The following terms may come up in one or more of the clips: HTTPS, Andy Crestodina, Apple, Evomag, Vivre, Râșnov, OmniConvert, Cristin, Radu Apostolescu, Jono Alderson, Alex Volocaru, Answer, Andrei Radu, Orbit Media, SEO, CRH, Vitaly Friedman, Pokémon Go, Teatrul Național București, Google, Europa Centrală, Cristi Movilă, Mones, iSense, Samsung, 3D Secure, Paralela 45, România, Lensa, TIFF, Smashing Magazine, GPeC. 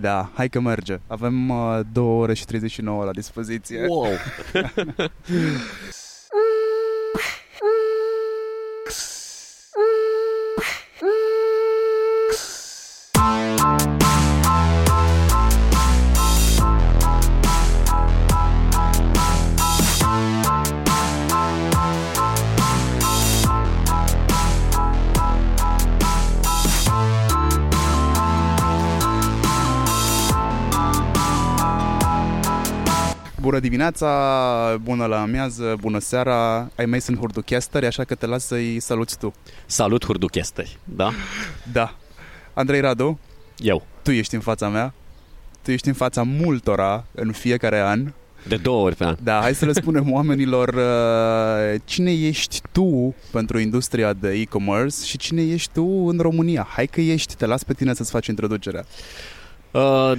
Da, hai că merge. Avem 2 ore și 39 la dispoziție. Wow! Bună dimineața, bună la amiază, bună seara, ai mai sunt hurduchesteri, așa că te las să-i saluți tu. Salut hurduchesteri, da? Da. Andrei Radu, eu. Tu ești în fața mea, tu ești în fața multora în fiecare an. De 2 ori pe an. Da, hai să le spunem oamenilor cine ești tu pentru industria de e-commerce și cine ești tu în România. Hai că ești, te las pe tine să-ți faci introducerea.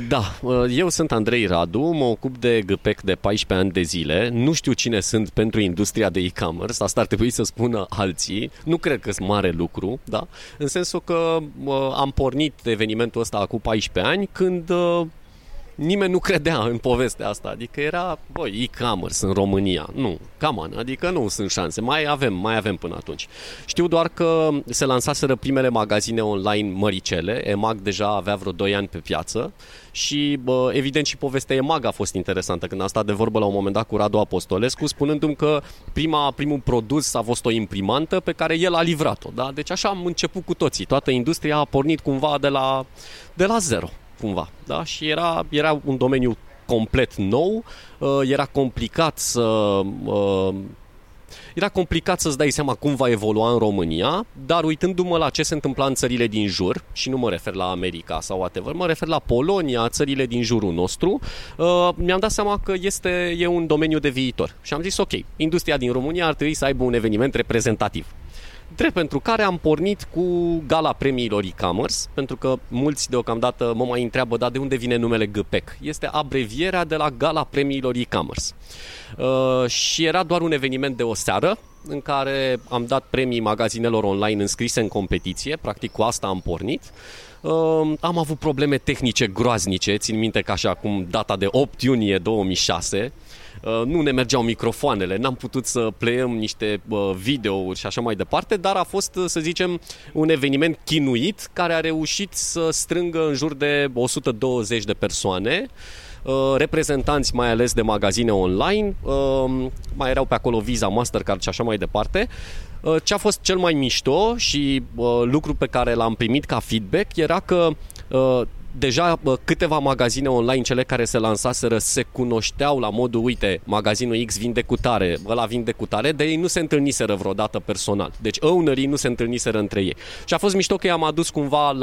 Da, eu sunt Andrei Radu, mă ocup de GPeC de 14 ani de zile. Nu știu cine sunt pentru industria de e-commerce, asta ar trebui să spună alții. Nu cred că-s mare lucru, da? În sensul că am pornit evenimentul ăsta acum 14 ani, când nimeni nu credea în povestea asta. Adică era, băi, e-commerce în România. Nu, come on, adică nu sunt șanse. Mai avem până atunci. Știu doar că se lansaseră primele magazine online măricele. EMAG deja avea vreo 2 ani pe piață. Și, bă, evident, și povestea EMAG a fost interesantă. Când am stat de vorbă la un moment dat cu Radu Apostolescu, spunându-mi că primul produs a fost o imprimantă pe care el a livrat-o, da? Deci așa am început cu toții. Toată industria a pornit cumva de la zero, cumva, da? Și era un domeniu complet nou, era complicat să-ți dai seama cum va evolua în România, dar uitându-mă la ce se întâmpla în țările din jur, și nu mă refer la America sau whatever, mă refer la Polonia, țările din jurul nostru, mi-am dat seama că e un domeniu de viitor. Și am zis, ok, industria din România ar trebui să aibă un eveniment reprezentativ. Drept pentru care am pornit cu gala premiilor e-commerce, pentru că mulți deocamdată mă mai întreabă, dar de unde vine numele GPeC? Este abrevierea de la gala premiilor e-commerce. Și era doar un eveniment de o seară în care am dat premii magazinelor online înscrise în competiție, practic cu asta am pornit. Am avut probleme tehnice groaznice, țin minte că așa cum data de 8 iunie 2006... nu ne mergeau microfoanele, n-am putut să pleiem niște videouri și așa mai departe, dar a fost, să zicem, un eveniment chinuit care a reușit să strângă în jur de 120 de persoane, reprezentanți mai ales de magazine online, mai erau pe acolo Visa, Mastercard și așa mai departe. Ce a fost cel mai mișto și lucru pe care l-am primit ca feedback era că deja câteva magazine online, cele care se lansaseră, se cunoșteau la modul, uite, magazinul X vinde cu tare, ăla vinde cu tare, de ei nu se întâlniseră vreodată personal. Deci ownerii nu se întâlniseră între ei. Și a fost mișto că i-am adus cumva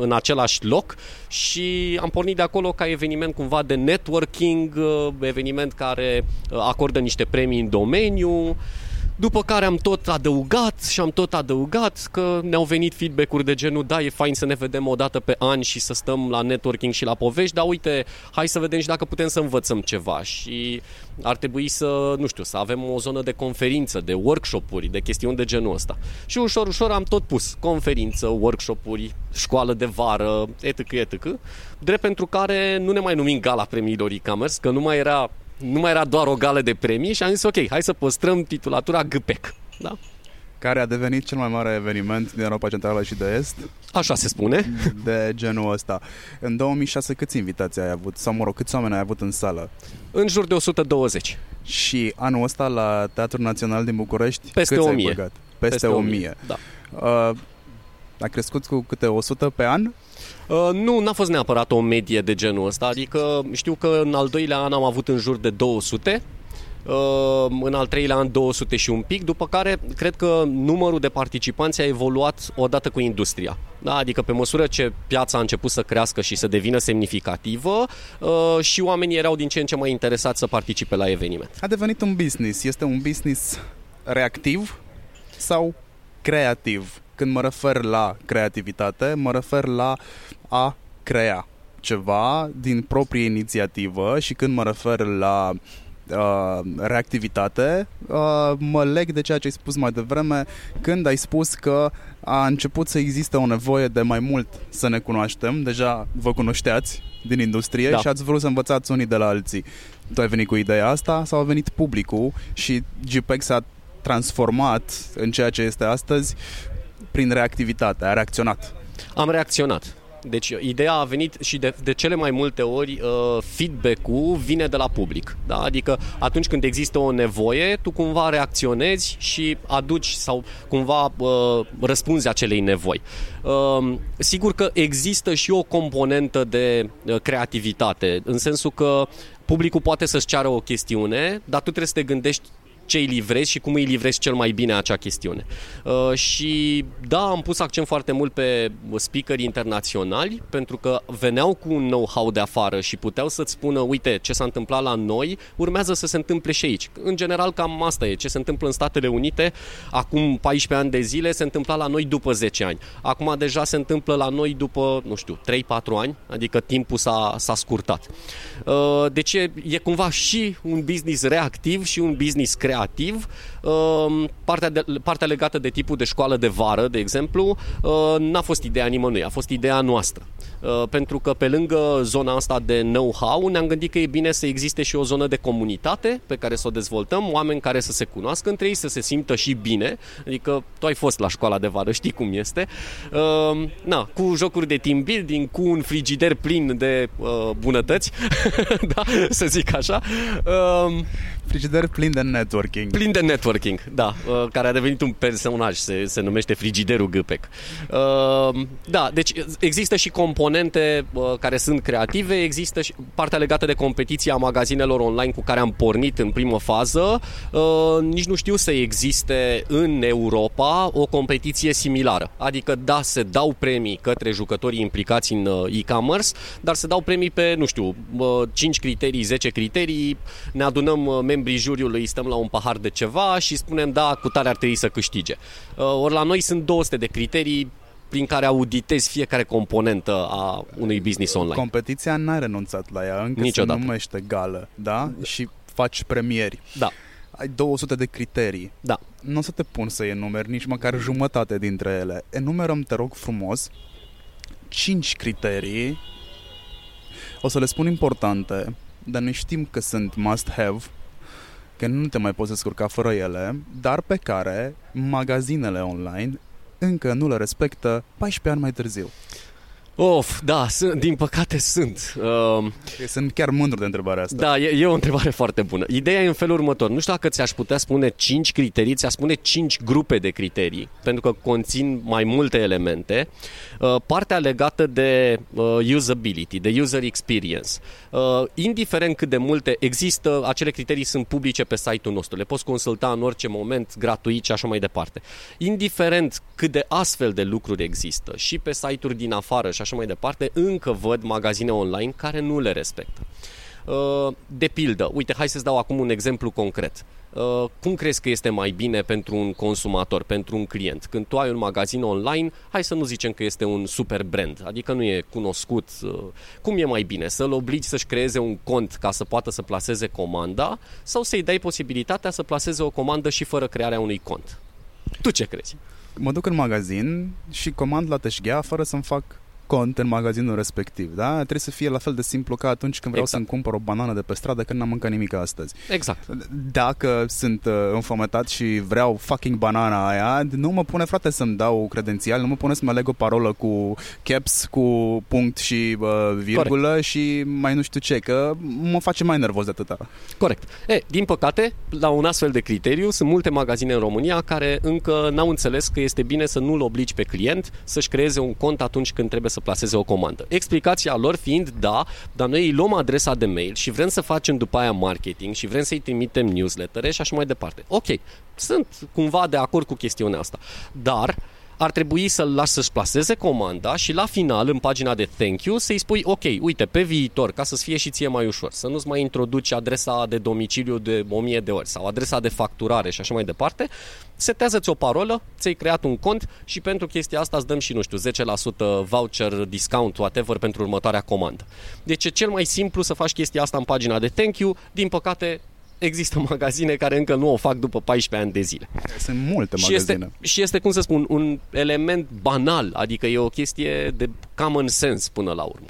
în același loc și am pornit de acolo ca eveniment cumva de networking, eveniment care acordă niște premii în domeniu. După care am tot adăugat și că ne-au venit feedback-uri de genul, da, e fain să ne vedem o dată pe an și să stăm la networking și la povești, dar uite, hai să vedem și dacă putem să învățăm ceva și ar trebui să, nu știu, să avem o zonă de conferință, de workshop-uri, de chestiuni de genul ăsta. Și ușor, ușor am tot pus conferință, workshop-uri, școală de vară, etc. Drept pentru care nu ne mai numim gala premiilor e-commerce, că nu mai era doar o gală de premii și am zis, ok, hai să păstrăm titulatura GPeC, da? Care a devenit cel mai mare eveniment din Europa Centrală și de Est. Așa se spune. De genul ăsta. În 2006 câți invitații ai avut? Sau, mă rog, câți oameni ai avut în sală? În jur de 120. Și anul ăsta la Teatrul Național din București, peste 1000. Peste 1000. Da. A crescut cu câte 100 pe an? Nu, n-a fost neapărat o medie de genul ăsta. Adică știu că în al 2-lea an am avut în jur de 200, în al 3-lea an 200 și un pic, după care cred că numărul de participanți a evoluat odată cu industria, da? Adică pe măsură ce piața a început să crească și să devină semnificativă, și oamenii erau din ce în ce mai interesați să participe la eveniment. A devenit un business. Este un business reactiv sau creativ? Când mă refer la creativitate, mă refer la a crea ceva din proprie inițiativă și când mă refer la reactivitate, mă leg de ceea ce ai spus mai devreme când ai spus că a început să existe o nevoie de mai mult să ne cunoaștem. Deja vă cunoșteați din industrie, da, și ați vrut să învățați unii de la alții. Tu ai venit cu ideea asta sau a venit publicul și GPeC s-a transformat în ceea ce este astăzi prin reactivitate? A reacționat? Am reacționat. Deci ideea a venit și de cele mai multe ori feedback-ul vine de la public, da? Adică atunci când există o nevoie, tu cumva reacționezi și aduci sau cumva răspunzi acelei nevoi. Sigur că există și o componentă de creativitate, în sensul că publicul poate să-ți ceară o chestiune, dar tu trebuie să te gândești ce îi livrezi și cum îi livrezi cel mai bine acea chestiune. Și da, am pus accent foarte mult pe speakeri internaționali, pentru că veneau cu un know-how de afară și puteau să-ți spună, uite, ce s-a întâmplat la noi, urmează să se întâmple și aici. În general, cam asta e. Ce se întâmplă în Statele Unite acum 14 ani de zile, se întâmpla la noi după 10 ani. Acum deja se întâmplă la noi după, 3-4 ani, adică timpul s-a scurtat. Deci e cumva și un business reactiv și un business creativ. Partea legată de tipul de școală de vară, de exemplu, n-a fost ideea nimănui, a fost ideea noastră. Pentru că pe lângă zona asta de know-how, ne-am gândit că e bine să existe și o zonă de comunitate pe care să o dezvoltăm, oameni care să se cunoască între ei, să se simtă și bine. Adică tu ai fost la școala de vară, știi cum este. Cu jocuri de team building, cu un frigider plin de bunătăți, da, să zic așa. Frigider plin de networking. Plin de networking, da, care a devenit un personaj, se numește frigiderul GPeC. Da, deci există și componente care sunt creative, există și partea legată de competiția magazinelor online cu care am pornit în primă fază. Nici nu știu să existe în Europa o competiție similară. Adică da, se dau premii către jucătorii implicați în e-commerce, dar se dau premii pe, 5 criterii, 10 criterii, ne adunăm membrii juriului, stăm la un pahar de ceva și spunem, da, cu tare ar trebui să câștige. Ori la noi sunt 200 de criterii prin care auditezi fiecare componentă a unui business online. Competiția n-a renunțat la ea, încă niciodată. Se numește gală, da? Și faci premieri. Da. Ai 200 de criterii. Da. Nu o să te pun să enumeri nici măcar jumătate dintre ele. Enumerăm, te rog frumos, 5 criterii, o să le spun importante, dar noi știm că sunt must-have, că nu te mai poți descurca fără ele, dar pe care magazinele online încă nu le respectă 14 ani mai târziu. Of, da, din păcate sunt. Sunt chiar mândru de întrebarea asta. Da, e o întrebare foarte bună. Ideea e în felul următor. Nu știu dacă ți-aș putea spune 5 criterii, ți-aș spune 5 grupe de criterii, pentru că conțin mai multe elemente. Partea legată de usability, de user experience. Indiferent cât de multe există, acele criterii sunt publice pe site-ul nostru. Le poți consulta în orice moment, gratuit și așa mai departe. Indiferent cât de astfel de lucruri există și pe site-uri din afară și așa mai departe, încă văd magazine online care nu le respectă. De pildă, uite, hai să-ți dau acum un exemplu concret. Cum crezi că este mai bine pentru un consumator, pentru un client? Când tu ai un magazin online, hai să nu zicem că este un super brand, adică nu e cunoscut. Cum e mai bine? Să-l obligi să-și creeze un cont ca să poată să plaseze comanda sau să-i dai posibilitatea să plaseze o comandă și fără crearea unui cont? Tu ce crezi? Mă duc în magazin și comand la tășghea fără să-mi fac cont în magazinul respectiv, da? Trebuie să fie la fel de simplu ca atunci când vreau să-mi cumpăr o banană de pe stradă, că n-am mâncat nimic astăzi. Exact. Dacă sunt înfometat și vreau fucking banana aia, nu mă pune, frate, să-mi dau credențial, nu mă pune să-mi aleg o parolă cu caps, cu punct și virgulă. Corect. Și mai nu știu ce, că mă face mai nervos de atâta. Corect. Din păcate, la un astfel de criteriu, sunt multe magazine în România care încă n-au înțeles că este bine să nu-l obligi pe client să-și creeze un cont atunci când trebuie să plaseze o comandă. Explicația lor fiind, da, dar noi îi luăm adresa de mail și vrem să facem după aia marketing și vrem să-i trimitem newslettere și așa mai departe. Ok, sunt cumva de acord cu chestiunea asta, dar ar trebui să-l lași să-și plaseze comanda și la final, în pagina de thank you, să-i spui, ok, uite, pe viitor, ca să-ți fie și ție mai ușor, să nu-ți mai introduci adresa de domiciliu de 1000 de ori sau adresa de facturare și așa mai departe, setează-ți o parolă, ți-ai creat un cont și pentru chestia asta îți dăm și, 10% voucher, discount, whatever, pentru următoarea comandă. Deci e cel mai simplu să faci chestia asta în pagina de thank you, din păcate există magazine care încă nu o fac după 14 ani de zile. Sunt multe magazine. Și este, cum să spun, un element banal, adică e o chestie de common sense până la urmă.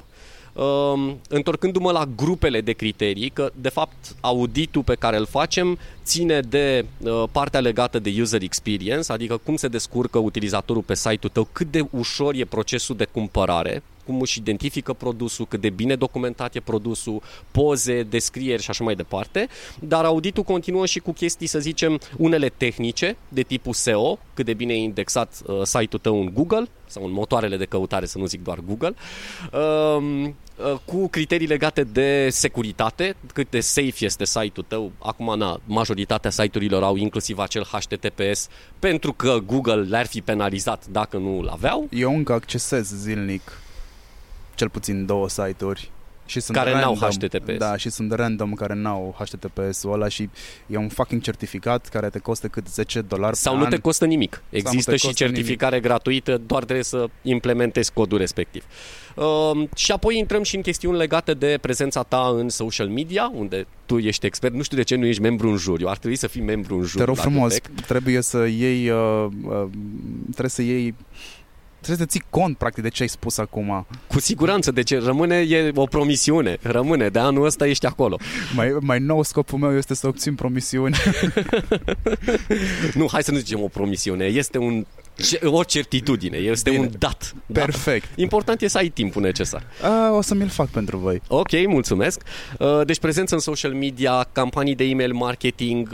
Întorcându-mă la grupele de criterii, că de fapt auditul pe care îl facem ține de partea legată de user experience, adică cum se descurcă utilizatorul pe site-ul tău, cât de ușor e procesul de cumpărare, cum își identifică produsul, cât de bine documentat e produsul, poze, descrieri și așa mai departe, dar auditul continuă și cu chestii, să zicem, unele tehnice de tipul SEO, cât de bine e indexat site-ul tău în Google sau în motoarele de căutare, să nu zic doar Google, cu criterii legate de securitate, cât de safe este site-ul tău. Acum, majoritatea site-urilor au inclusiv acel HTTPS, pentru că Google le-ar fi penalizat dacă nu îl aveau. Eu încă accesez zilnic cel puțin 2 site-uri și sunt care random, n-au HTTPS. Da, și sunt random care n-au HTTPS-ul ăla și e un fucking certificat care te costă cât $10 sau nu an. Te costă nimic. Există și certificare gratuită, doar trebuie să implementezi codul respectiv. Și apoi intrăm și în chestiuni legate de prezența ta în social media, unde tu ești expert. Nu știu de ce nu ești membru în juriu. Ar trebui să fii membru în juriu. Te rog frumos, trebuie să ții cont, practic, de ce ai spus acum. Cu siguranță, deci e o promisiune. Rămâne, de anul ăsta ești acolo. Mai nou scopul meu este să obțin promisiuni. Nu, hai să nu zicem o promisiune. Este o certitudine, este bine, un dat. Perfect. Da. Important e să ai timpul necesar. O să mi-l fac pentru voi. Ok, mulțumesc. Deci prezență în social media, campanii de email marketing,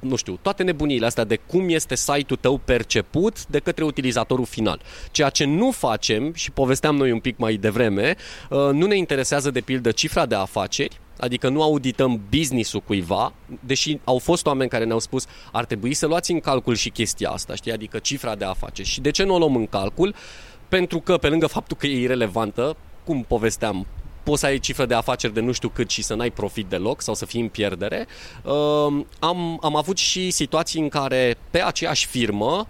nu știu, toate nebuniile astea de cum este site-ul tău perceput de către utilizatorul final. Ceea ce nu facem, și povesteam noi un pic mai devreme, nu ne interesează de pildă cifra de afaceri, adică nu audităm business-ul cuiva, deși au fost oameni care ne-au spus ar trebui să luați în calcul și chestia asta, știi? Adică cifra de afaceri. Și de ce nu o luăm în calcul? Pentru că, pe lângă faptul că e irelevantă, cum povesteam, poți să ai cifră de afaceri de nu știu cât și să n-ai profit deloc sau să fii în pierdere. Am avut și situații în care pe aceeași firmă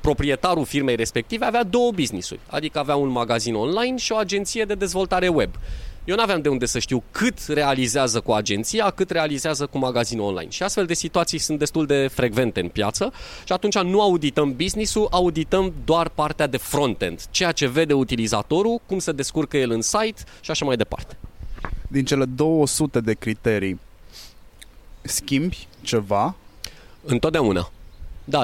proprietarul firmei respective avea 2 business-uri, adică avea un magazin online și o agenție de dezvoltare web. Eu n-aveam de unde să știu cât realizează cu agenția, cât realizează cu magazinul online. Și astfel de situații sunt destul de frecvente în piață și atunci nu audităm business-ul, audităm doar partea de front-end, ceea ce vede utilizatorul, cum se descurcă el în site și așa mai departe. Din cele 200 de criterii, schimbi ceva? Întotdeauna. Da,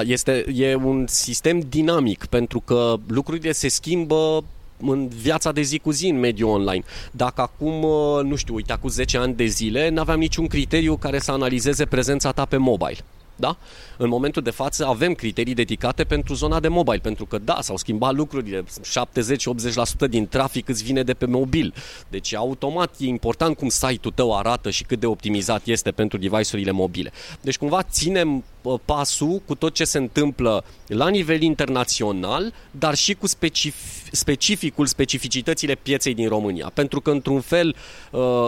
e un sistem dinamic, pentru că lucrurile se schimbă în viața de zi cu zi în mediul online. Dacă acum, nu știu, uite, acum 10 ani de zile n-aveam niciun criteriu care să analizeze prezența ta pe mobile, da? În momentul de față avem criterii dedicate pentru zona de mobile, pentru că da, s-au schimbat lucrurile, 70-80% din trafic îți vine de pe mobil. Deci automat e important cum site-ul tău arată și cât de optimizat este pentru device-urile mobile. Deci cumva ținem pasul cu tot ce se întâmplă la nivel internațional, dar și cu specificitățile pieței din România. Pentru că, într-un fel,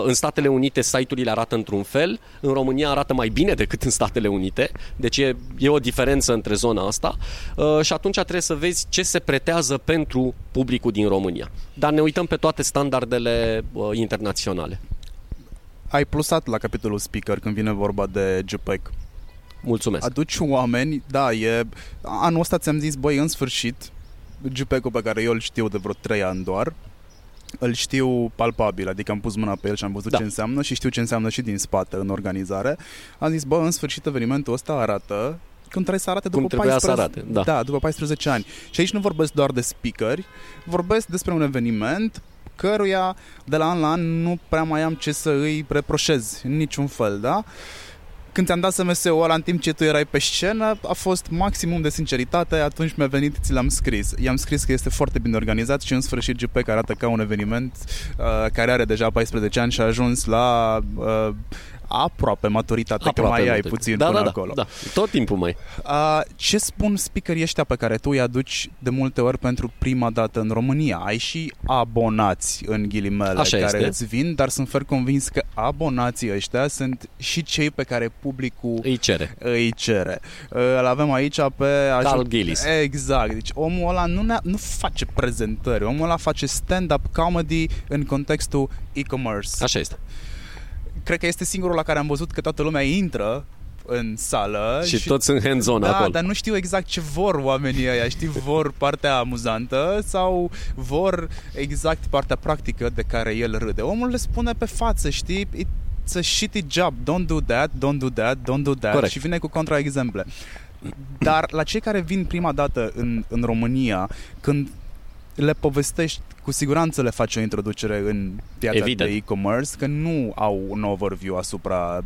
în Statele Unite site-urile arată într-un fel, în România arată mai bine decât în Statele Unite, deci e o diferență între zona asta și atunci trebuie să vezi ce se pretează pentru publicul din România. Dar ne uităm pe toate standardele internaționale. Ai plusat la capitolul speaker când vine vorba de GPeC. Mulțumesc. Aduci oameni, da, anul ăsta ți-am zis, băi, în sfârșit, GPeC-ul pe care eu îl știu de vreo 3 ani doar, îl știu palpabil, adică am pus mâna pe el și am văzut ce înseamnă și știu ce înseamnă și din spate în organizare. Am zis, bă, în sfârșit evenimentul ăsta arată cum trebuie să arate după 14 ani. Și aici nu vorbesc doar de speakeri, vorbesc despre un eveniment căruia de la an la an nu prea mai am ce să îi reproșez în niciun fel, da? Când ți-am dat SMS-ul ăla în timp ce tu erai pe scenă, a fost maximum de sinceritate, atunci mi-a venit, ți l-am scris. I-am scris că este foarte bine organizat și în sfârșit GPeC arată ca un eveniment care are deja 14 ani și a ajuns la aproape maturitate, că mai ai puțin până acolo. Da, tot timpul mai. Ce spun speakerii ăștia pe care tu îi aduci de multe ori pentru prima dată în România? Ai și abonați în ghilimele îți vin, dar sunt fer convins că abonații ăștia sunt și cei pe care publicul îi cere. Îl avem aici pe Carl Gillis. Exact. Deci omul ăla nu face prezentări, omul ăla face stand-up comedy în contextul e-commerce. Așa este. cred că este singurul la care am văzut că toată lumea intră în sală și toți sunt hands-on acolo. Da, dar nu știu exact ce vor oamenii ăia, știi, vor partea amuzantă sau vor exact partea practică de care el râde. Omul le spune pe față, știi, it's a shitty job, don't do that, don't do that, don't do that. Corect. Și vine cu contraexemple. Dar la cei care vin prima dată în România, când le povestești, cu siguranță le faci o introducere în piața de e-commerce, că nu au un overview asupra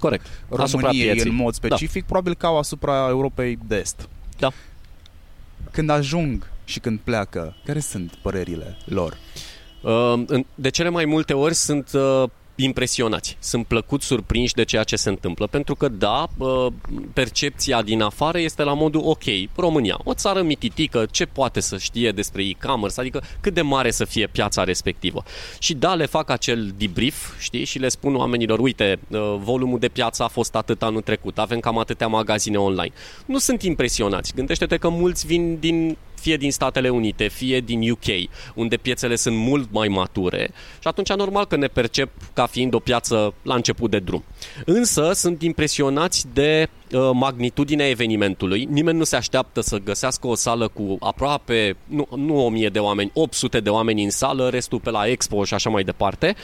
corect României în mod specific, da. Probabil că au asupra Europei de Est. Da. Când ajung și când pleacă, care sunt părerile lor? De cele mai multe ori sunt impresionați, sunt plăcut surprinși de ceea ce se întâmplă, pentru că da, percepția din afară este la modul ok, România, o țară mititică, ce poate să știe despre e-commerce, adică cât de mare să fie piața respectivă. Și da, le fac acel debrief, știi, și le spun oamenilor, uite, volumul de piață a fost atât anul trecut, avem cam atâtea magazine online. Nu sunt impresionați, gândește-te că mulți vin din fie din Statele Unite, fie din UK, unde piețele sunt mult mai mature și atunci normal că ne percep ca fiind o piață la început de drum. Însă sunt impresionați de magnitudinea evenimentului. Nimeni nu se așteaptă să găsească o sală cu aproape, nu 1000 de oameni, 800 de oameni în sală, restul pe la expo și așa mai departe,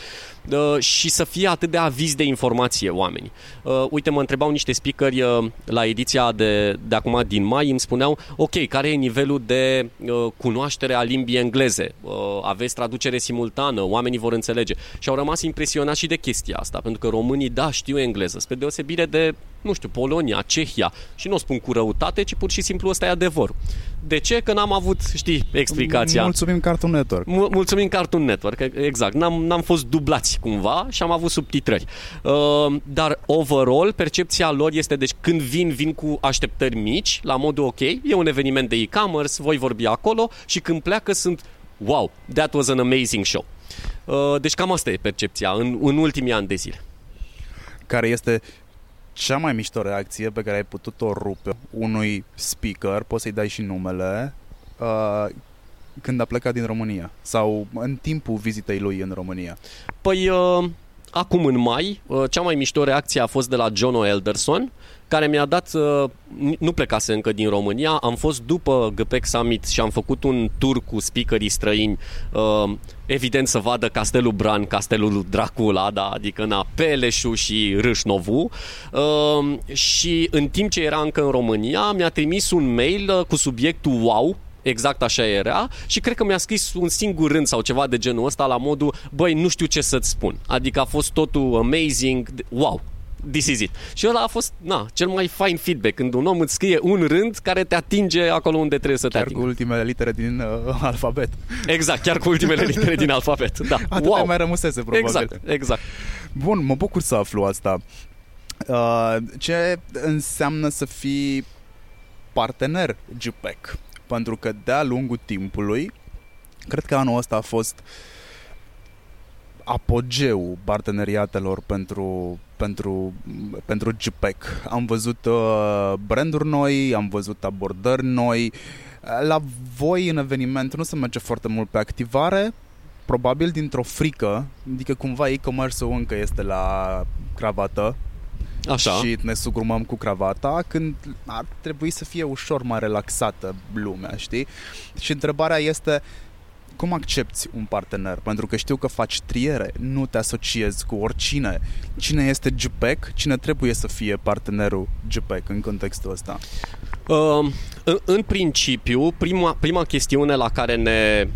și să fie atât de avizi de informație oamenii. Uite, mă întrebau niște speakeri la ediția de acum din mai, îmi spuneau, ok, care e nivelul de cunoaștere a limbii engleze? Aveți traducere simultană, oamenii vor înțelege. Și au rămas impresionați și de chestia asta, pentru că românii, da, știu engleză, spre deosebire de, nu știu, Polonia, Cehia, și nu o spun cu răutate, ci pur și simplu ăsta e adevărul. De ce? Că n-am avut, știi, explicația. Mulțumim Cartoon Network. Mulțumim Cartoon Network, exact. N-am fost dublați cumva și am avut subtitrări. Dar overall, percepția lor este, deci când vin cu așteptări mici, la modul ok, e un eveniment de e-commerce, voi vorbi acolo, și când pleacă sunt wow, that was an amazing show. Deci cam asta e percepția în ultimii ani de zile. Care este cea mai mișto reacție pe care ai putut-o rupe unui speaker, poți să-i dai și numele, când a plecat din România sau în timpul vizitei lui în România? Păi, acum în mai, cea mai mișto reacție a fost de la Jono Alderson, care mi-a dat, nu plecase încă din România, am fost după GPeC Summit și am făcut un tur cu speakerii străini, evident să vadă Castelul Bran, Castelul Dracula, da, adică na, Peleșul și Râșnovu, și în timp ce era încă în România mi-a trimis un mail cu subiectul wow, exact așa era, și cred că mi-a scris un singur rând sau ceva de genul ăsta la modul, băi, nu știu ce să-ți spun, adică a fost totul amazing, wow, this is it. Și ăla a fost, cel mai fain feedback, când un om îți scrie un rând care te atinge acolo unde trebuie să te atingă. Chiar cu ultimele litere din alfabet. Exact, chiar cu ultimele litere din alfabet, da. Atât wow. Mai rămusese, probabil. Exact. Bun, mă bucur să aflu asta. Ce înseamnă să fii partener GPeC? Pentru că de-a lungul timpului, cred că anul ăsta a fost apogeul parteneriatelor pentru GPeC. Am văzut branduri noi, am văzut abordări noi. La voi în eveniment nu se merge foarte mult pe activare, probabil dintr-o frică, adică cumva e-commerce-ul încă este la cravată. Așa. Și ne sugrumăm cu cravata, când ar trebui să fie ușor mai relaxată lumea, știi? Și întrebarea este, cum accepti un partener? Pentru că știu că faci triere, nu te asociezi cu oricine. Cine este GPeC? Cine trebuie să fie partenerul GPeC în contextul ăsta? În principiu, prima chestiune la care ne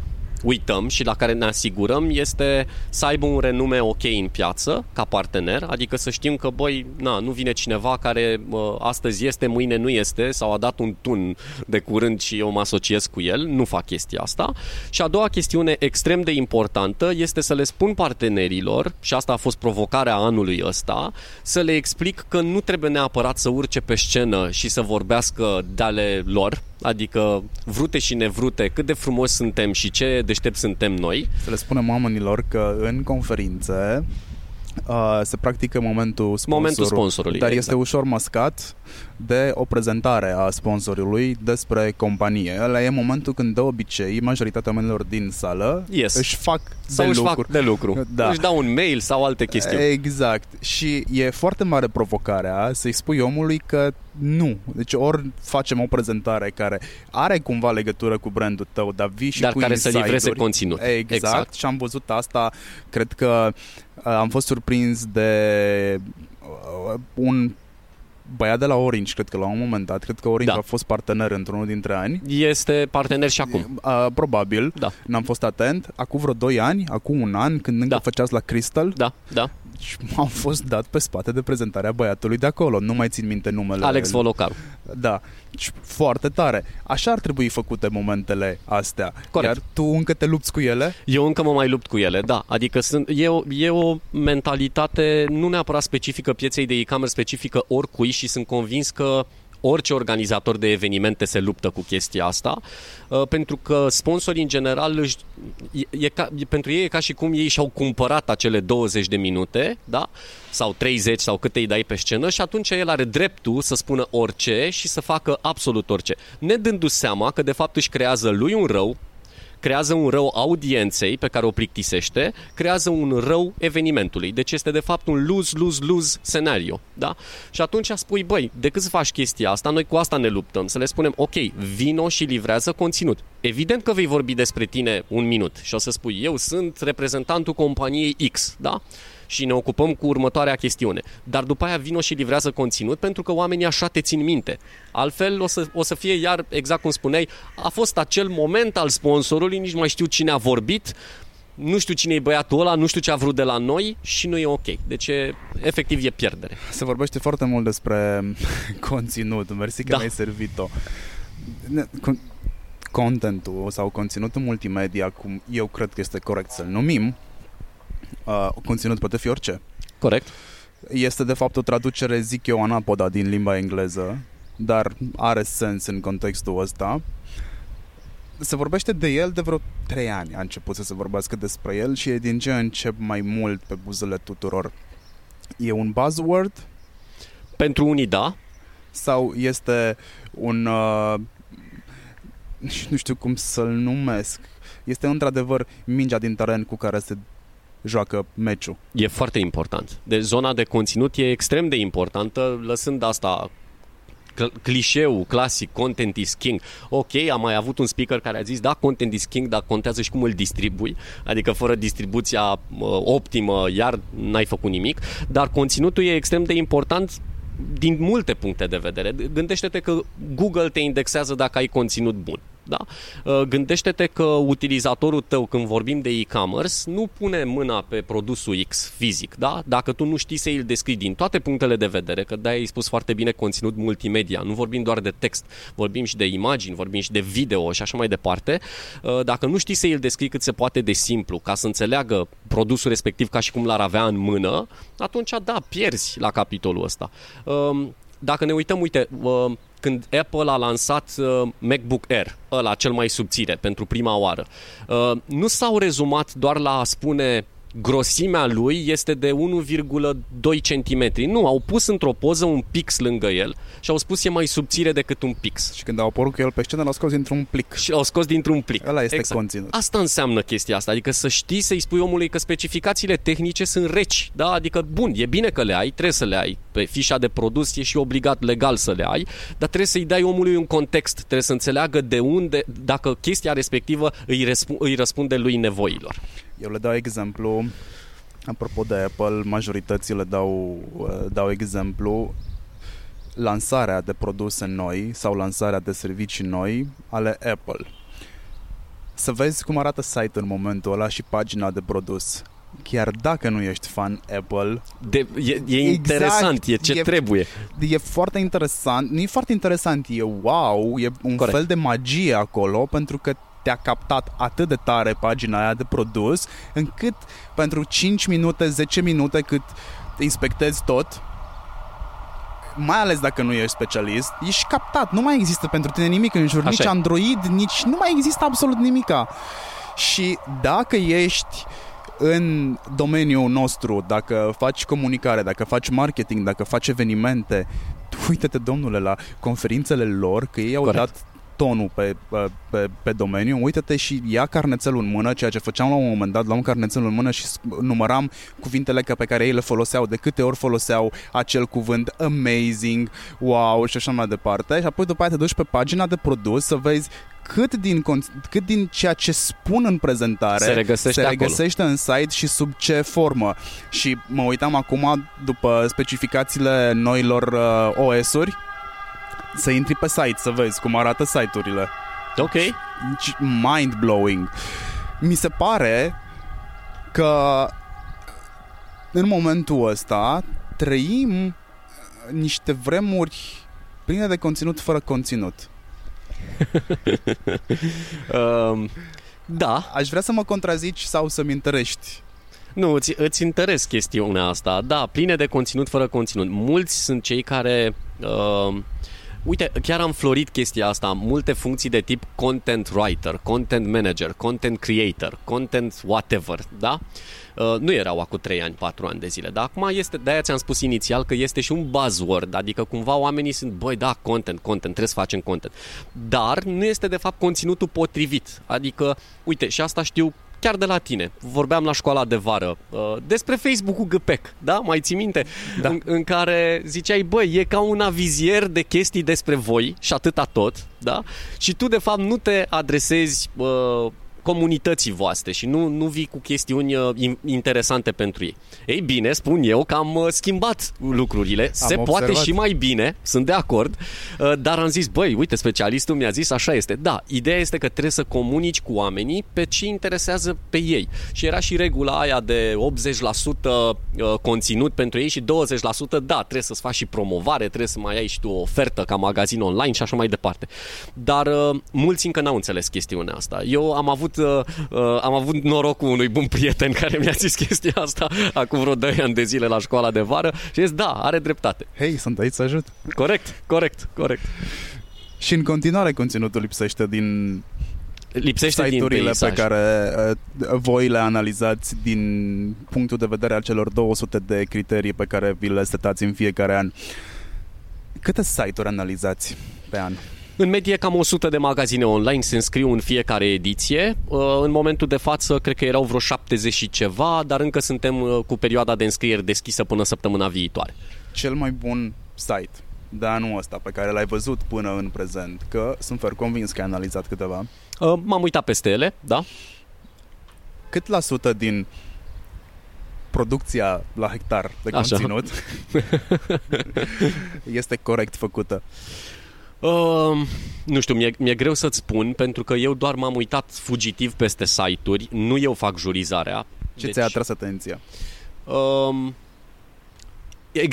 uităm și la care ne asigurăm este să aibă un renume ok în piață ca partener, adică să știm că băi, nu vine cineva care astăzi este, mâine nu este, sau a dat un tun de curând și eu mă asociez cu el, nu fac chestia asta. Și a doua chestiune extrem de importantă este să le spun partenerilor, și asta a fost provocarea anului ăsta, să le explic că nu trebuie neapărat să urce pe scenă și să vorbească de ale lor, adică vrute și nevrute, cât de frumos suntem și ce deștept suntem noi. Să le spunem oamenilor că în conferințe se practică momentul sponsorului, dar este ușor mascat de o prezentare a sponsorului despre companie. Ăla e momentul când de obicei majoritatea oamenilor din sală își fac de lucru. Da. Își dau un mail sau alte chestii. Exact. Și e foarte mare provocarea să-i spui omului că nu. Deci ori facem o prezentare care are cumva legătură cu brandul tău, dar vii și dar cu insight-uri. Dar care să livreze conținut. Exact. Și am văzut asta. Cred că am fost surprins de un băiat de la Orange, cred că la un moment dat, cred că Orange a fost partener într-unul dintre ani. Este partener și acum. Probabil. Da. N-am fost atent. Acum vreo 2 ani, acum un an, când încă făceați la Crystal. Da, da. Și m-am fost dat pe spate de prezentarea băiatului de acolo. Nu mai țin minte numele. Alex Volocaru. Da. Și foarte tare. Așa ar trebui făcute momentele astea. Corect. Iar tu încă te lupți cu ele? Eu încă mă mai lupt cu ele, da. Adică e o mentalitate nu neapărat specifică pieței de e-commerce, specifică oricui, și sunt convins că orice organizator de evenimente se luptă cu chestia asta, pentru că sponsorii în general pentru ei e ca și cum ei și-au cumpărat acele 20 de minute, da? Sau 30 sau câte îi dai pe scenă, și atunci el are dreptul să spună orice și să facă absolut orice, ne dându-se seama că de fapt își creează lui un rău, creează un rău audienței pe care o plictisește, creează un rău evenimentului. Deci este de fapt un lose-lose-lose scenario. Da? Și atunci spui, băi, decât să faci chestia asta, noi cu asta ne luptăm, să le spunem, ok, vino și livrează conținut. Evident că vei vorbi despre tine un minut și o să spui, eu sunt reprezentantul companiei X, da? Și ne ocupăm cu următoarea chestiune. Dar după aia vino și livrează conținut, pentru că oamenii așa te țin minte. Altfel o să fie iar, exact cum spuneai, a fost acel moment al sponsorului, nici mai știu cine a vorbit, nu știu cine e băiatul ăla, nu știu ce a vrut de la noi și nu e ok. Deci, efectiv, e pierdere. Se vorbește foarte mult despre conținut. Mersi că mi-ai servit-o. Contentul sau conținutul multimedia, cum eu cred că este corect să-l numim, conținut poate fi orice. Corect. Este de fapt o traducere, zic eu, anapoda din limba engleză, dar are sens în contextul ăsta. Se vorbește de el de vreo 3 ani, a început să se vorbească despre el și e din ce în ce mai mult pe buzele tuturor. E un buzzword? Pentru unii da. Sau este un... nu știu cum să-l numesc. Este într-adevăr mingea din teren cu care se joacă meciul. E foarte important. Deci zona de conținut e extrem de importantă, lăsând asta clișeul clasic, content is king. Ok, am mai avut un speaker care a zis, da, content is king, dar contează și cum îl distribui. Adică fără distribuția optimă, iar n-ai făcut nimic. Dar conținutul e extrem de important din multe puncte de vedere. Gândește-te că Google te indexează dacă ai conținut bun. Da? Gândește-te că utilizatorul tău, când vorbim de e-commerce, nu pune mâna pe produsul X fizic, da? Dacă tu nu știi să îl descrii din toate punctele de vedere, că de-aia ai spus foarte bine conținut multimedia, nu vorbim doar de text, vorbim și de imagini, vorbim și de video și așa mai departe. Dacă nu știi să îl descrii cât se poate de simplu, ca să înțeleagă produsul respectiv ca și cum l-ar avea în mână, atunci da, pierzi la capitolul ăsta. Dacă ne uităm, uite, când Apple a lansat MacBook Air, ăla cel mai subțire, pentru prima oară, nu s-au rezumat doar la a spune grosimea lui este de 1,2 cm. Nu, au pus într-o poză un pix lângă el și au spus e mai subțire decât un pix. Și când au apărut cu el pe scenă, l-au scos dintr-un plic. Și l-au scos dintr-un plic. Ăla este exact conținut. Asta înseamnă chestia asta, adică să știi să-i spui omului că specificațiile tehnice sunt reci, da? Adică, bun, e bine că le ai, trebuie să le ai. Pe fișa de produs e și obligat legal să le ai, dar trebuie să-i dai omului un context, trebuie să înțeleagă de unde, dacă chestia respectivă îi răspunde lui nevoilor. Eu le dau exemplu, apropo de Apple, majorității le dau exemplu, lansarea de produse noi sau lansarea de servicii noi ale Apple. Să vezi cum arată site-ul în momentul ăla și pagina de produs. Chiar dacă nu ești fan Apple, e interesant, e ce trebuie. E foarte interesant, nu e foarte interesant, e wow, e un fel de magie acolo, pentru că te-a captat atât de tare pagina aia de produs, încât pentru 5 minute, 10 minute cât inspectezi tot, mai ales dacă nu ești specialist, ești captat, nu mai există pentru tine nimic în jur, nici Android, nici nu mai există absolut nimica. Și dacă ești în domeniul nostru, dacă faci comunicare, dacă faci marketing, dacă faci evenimente, uite-te, domnule, la conferințele lor, că ei au dat tonul pe domeniu. Uite-te și ia carnețelul în mână, ceea ce făceam la un moment dat, luam carnețelul în mână și număram cuvintele pe care ei le foloseau, de câte ori foloseau acel cuvânt amazing, wow și așa mai departe. Și apoi după aceea te duci pe pagina de produs să vezi cât din ceea ce spun în prezentare se regăsește în site și sub ce formă. Și mă uitam acum după specificațiile noilor OS-uri să intri pe site, să vezi cum arată site-urile. Ok. Mind-blowing. Mi se pare că în momentul ăsta trăim niște vremuri pline de conținut fără conținut. Da. Aș vrea să mă contrazici sau să-mi întărești. Nu, îți întăresc chestiunea asta. Da, pline de conținut fără conținut. Mulți sunt cei care... Uite, chiar am florit chestia asta. Multe funcții de tip content writer, content manager, content creator, content whatever, da? Nu erau acum 3 ani, 4 ani de zile, dar acum este, de-aia ți-am spus inițial că este și un buzzword, adică cumva oamenii sunt, băi, da, content, trebuie să facem content. Dar nu este de fapt conținutul potrivit, adică, uite, și asta știu chiar de la tine. Vorbeam la școala de vară despre Facebook-ul GPeC, da? Mai ții minte? Da. În care ziceai, băi, e ca un avizier de chestii despre voi și atâta tot, da? Și tu, de fapt, nu te adresezi comunității voastre și nu vii cu chestiuni interesante pentru ei. Ei bine, spun eu că am schimbat lucrurile. Poate și mai bine, sunt de acord, dar am zis, băi, uite, specialistul mi-a zis, așa este. Da, ideea este că trebuie să comunici cu oamenii pe ce interesează pe ei. Și era și regula aia de 80% conținut pentru ei și 20%, da, trebuie să-ți faci și promovare, trebuie să mai ai și tu o ofertă ca magazin online și așa mai departe. Dar mulți încă n-au înțeles chestiunea asta. Eu am avut norocul unui bun prieten care mi-a zis chestia asta acum vreo 2 ani de zile la școala de vară și zis, da, are dreptate. Hei, sunt aici să ajut. Corect. Și în continuare conținutul lipsește din site-urile pe care voi le analizați din punctul de vedere al celor 200 de criterii pe care vi le setați în fiecare an. Câte site-uri analizați pe an? În medie cam 100 de magazine online se înscriu în fiecare ediție. În momentul de față cred că erau vreo 70 și ceva, dar încă suntem cu perioada de înscrieri deschisă până săptămâna viitoare. Cel mai bun site de anul ăsta pe care l-ai văzut până în prezent, că sunt fer convins că ai analizat câteva. M-am uitat peste ele, da. Cât la sută din producția la hectar de conținut este corect făcută? Nu știu, mi-e greu să-ți spun, pentru că eu doar m-am uitat fugitiv peste site-uri. Nu eu fac jurizarea. Ce ți-a atras atenția?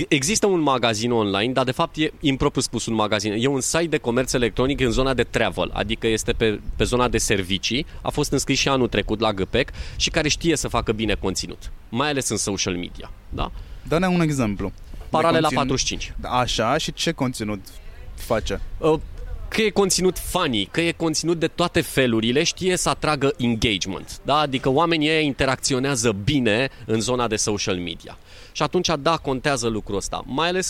Există un magazin online, dar de fapt e impropriu spus un magazin. E un site de comerț electronic în zona de travel, adică este pe zona de servicii. A fost înscris și anul trecut la GPeC și care știe să facă bine conținut, mai ales în social media, da? Dă-ne un exemplu. Paralela 45. Așa, și ce conținut face? Că e conținut funny, că e conținut de toate felurile, știe să atragă engagement, da? Adică oamenii ei interacționează bine în zona de social media. Și atunci, da, contează lucrul ăsta, mai ales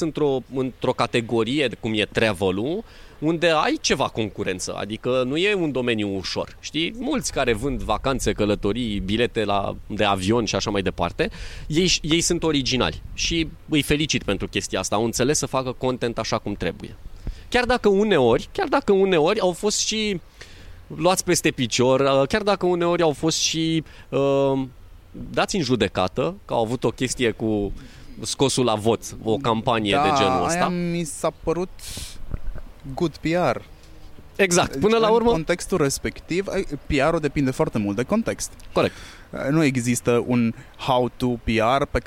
într-o categorie cum e travel-ul, unde ai ceva concurență, adică nu e un domeniu ușor, știi? Mulți care vând vacanțe, călătorii, bilete de avion și așa mai departe, ei sunt originali și îi felicit pentru chestia asta, au înțeles să facă content așa cum trebuie. Chiar dacă uneori au fost și luați peste picior, chiar dacă uneori au fost și dați în judecată, că au avut o chestie cu scosul la vot, o campanie de genul ăsta. Da, mi s-a părut good PR. Exact, până la urmă... În contextul respectiv, PR-ul depinde foarte mult de context. Corect. Nu există un how-to PR pe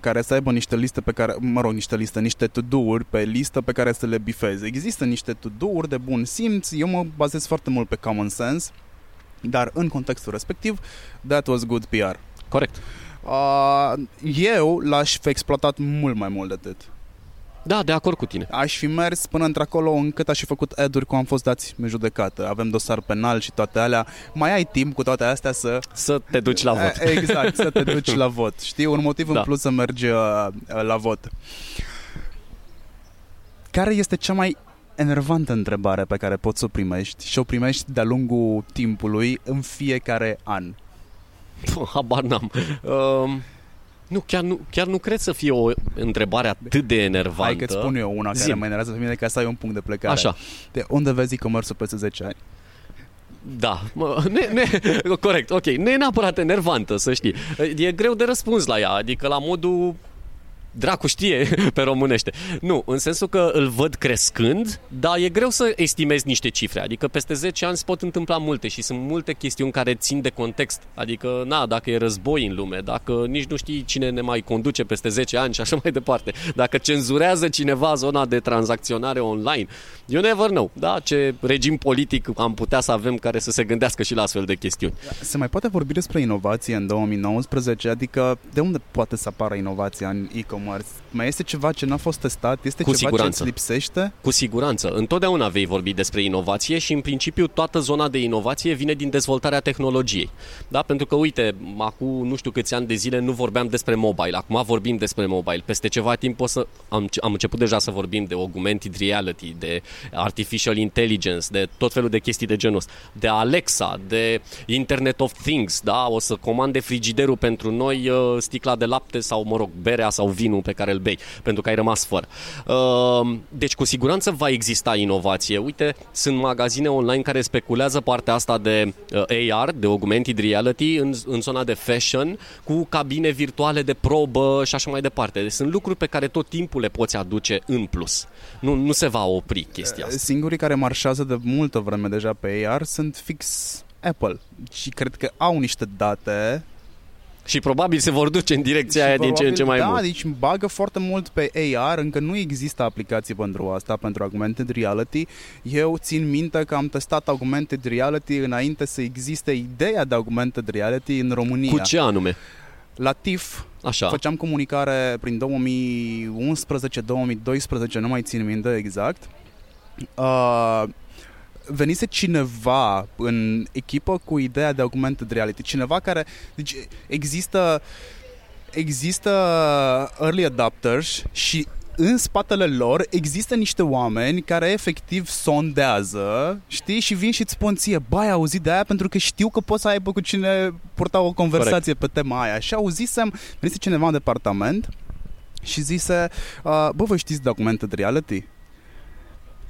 care să aibă niște liste pe care, mă rog, niște to-do-uri pe listă pe care să le bifeze. Există niște to-do-uri de bun simț, eu mă bazez foarte mult pe common sense, dar în contextul respectiv, that was good PR. Corect. Eu l-aș fi exploatat mult mai mult de atât. Da, de acord cu tine. Aș fi mers până într-acolo încât aș fi făcut ad-uri cum am fost dați în judecată. Avem dosar penal și toate alea. Mai ai timp cu toate astea să te duci la vot. Exact, să te duci la vot. Știi, un motiv în plus să mergi la vot. Care este cea mai enervantă întrebare pe care poți să o primești și o primești de-a lungul timpului în fiecare an? Habar n-am. Nu, chiar nu cred să fie o întrebare atât de enervantă. Hai că-ți spun eu una care mă enervează pe mine, ca să ai un punct de plecare. Așa. De unde vezi e-commerce-ul peste 10 ani? Da, corect, ok. Nu e neapărat enervantă, să știi. E greu de răspuns la ea, adică la modul... Dracu știe pe românește. Nu, în sensul că îl văd crescând, dar e greu să estimezi niște cifre. Adică peste 10 ani se pot întâmpla multe și sunt multe chestiuni care țin de context. Adică, dacă e război în lume, dacă nici nu știi cine ne mai conduce peste 10 ani și așa mai departe. Dacă cenzurează cineva zona de tranzacționare online, you never know, da? Ce regim politic am putea să avem care să se gândească și la astfel de chestiuni. Se mai poate vorbi despre inovație în 2019? Adică, de unde poate să apară inovația în e-commerce? Mai este ceva ce n-a fost testat? Este cu ceva siguranță. Ce îți lipsește? Cu siguranță. Întotdeauna vei vorbi despre inovație și în principiu toată zona de inovație vine din dezvoltarea tehnologiei. Da? Pentru că, uite, acum nu știu câți ani de zile nu vorbeam despre mobile. Acum vorbim despre mobile. Peste ceva timp am început deja să vorbim de augmented reality, de artificial intelligence, de tot felul de chestii de genul ăsta. De Alexa, de Internet of Things. Da? O să comande frigiderul pentru noi, sticla de lapte sau, berea sau vin pe care îl bei, pentru că ai rămas fără. Deci cu siguranță va exista inovație. Uite, sunt magazine online care speculează partea asta de AR, de augmented reality în zona de fashion, cu cabine virtuale de probă și așa mai departe. Deci sunt lucruri pe care tot timpul le poți aduce în plus. Nu se va opri chestia asta. Singurii care marșează de multă vreme deja pe AR sunt fix Apple și cred că au niște date. Și probabil se vor duce în direcția aia din ce în ce mai mult. Da, deci bagă foarte mult pe AR, încă nu există aplicații pentru asta, pentru augmented reality. Eu țin minte că am testat augmented reality înainte să existe ideea de augmented reality în România. Cu ce anume? La TIF. Așa. Făceam comunicare prin 2011-2012, nu mai țin minte exact. Venise cineva în echipă cu ideea de augmented reality. Cineva care... Deci există early adopters și în spatele lor există niște oameni care efectiv sondează, știi, și vin și îți spun ție, ai auzit de aia, pentru că știu că poți să aibă cu cine purta o conversație Correct. Pe tema aia. Și venise cineva în departament și zise, voi știți de augmented reality?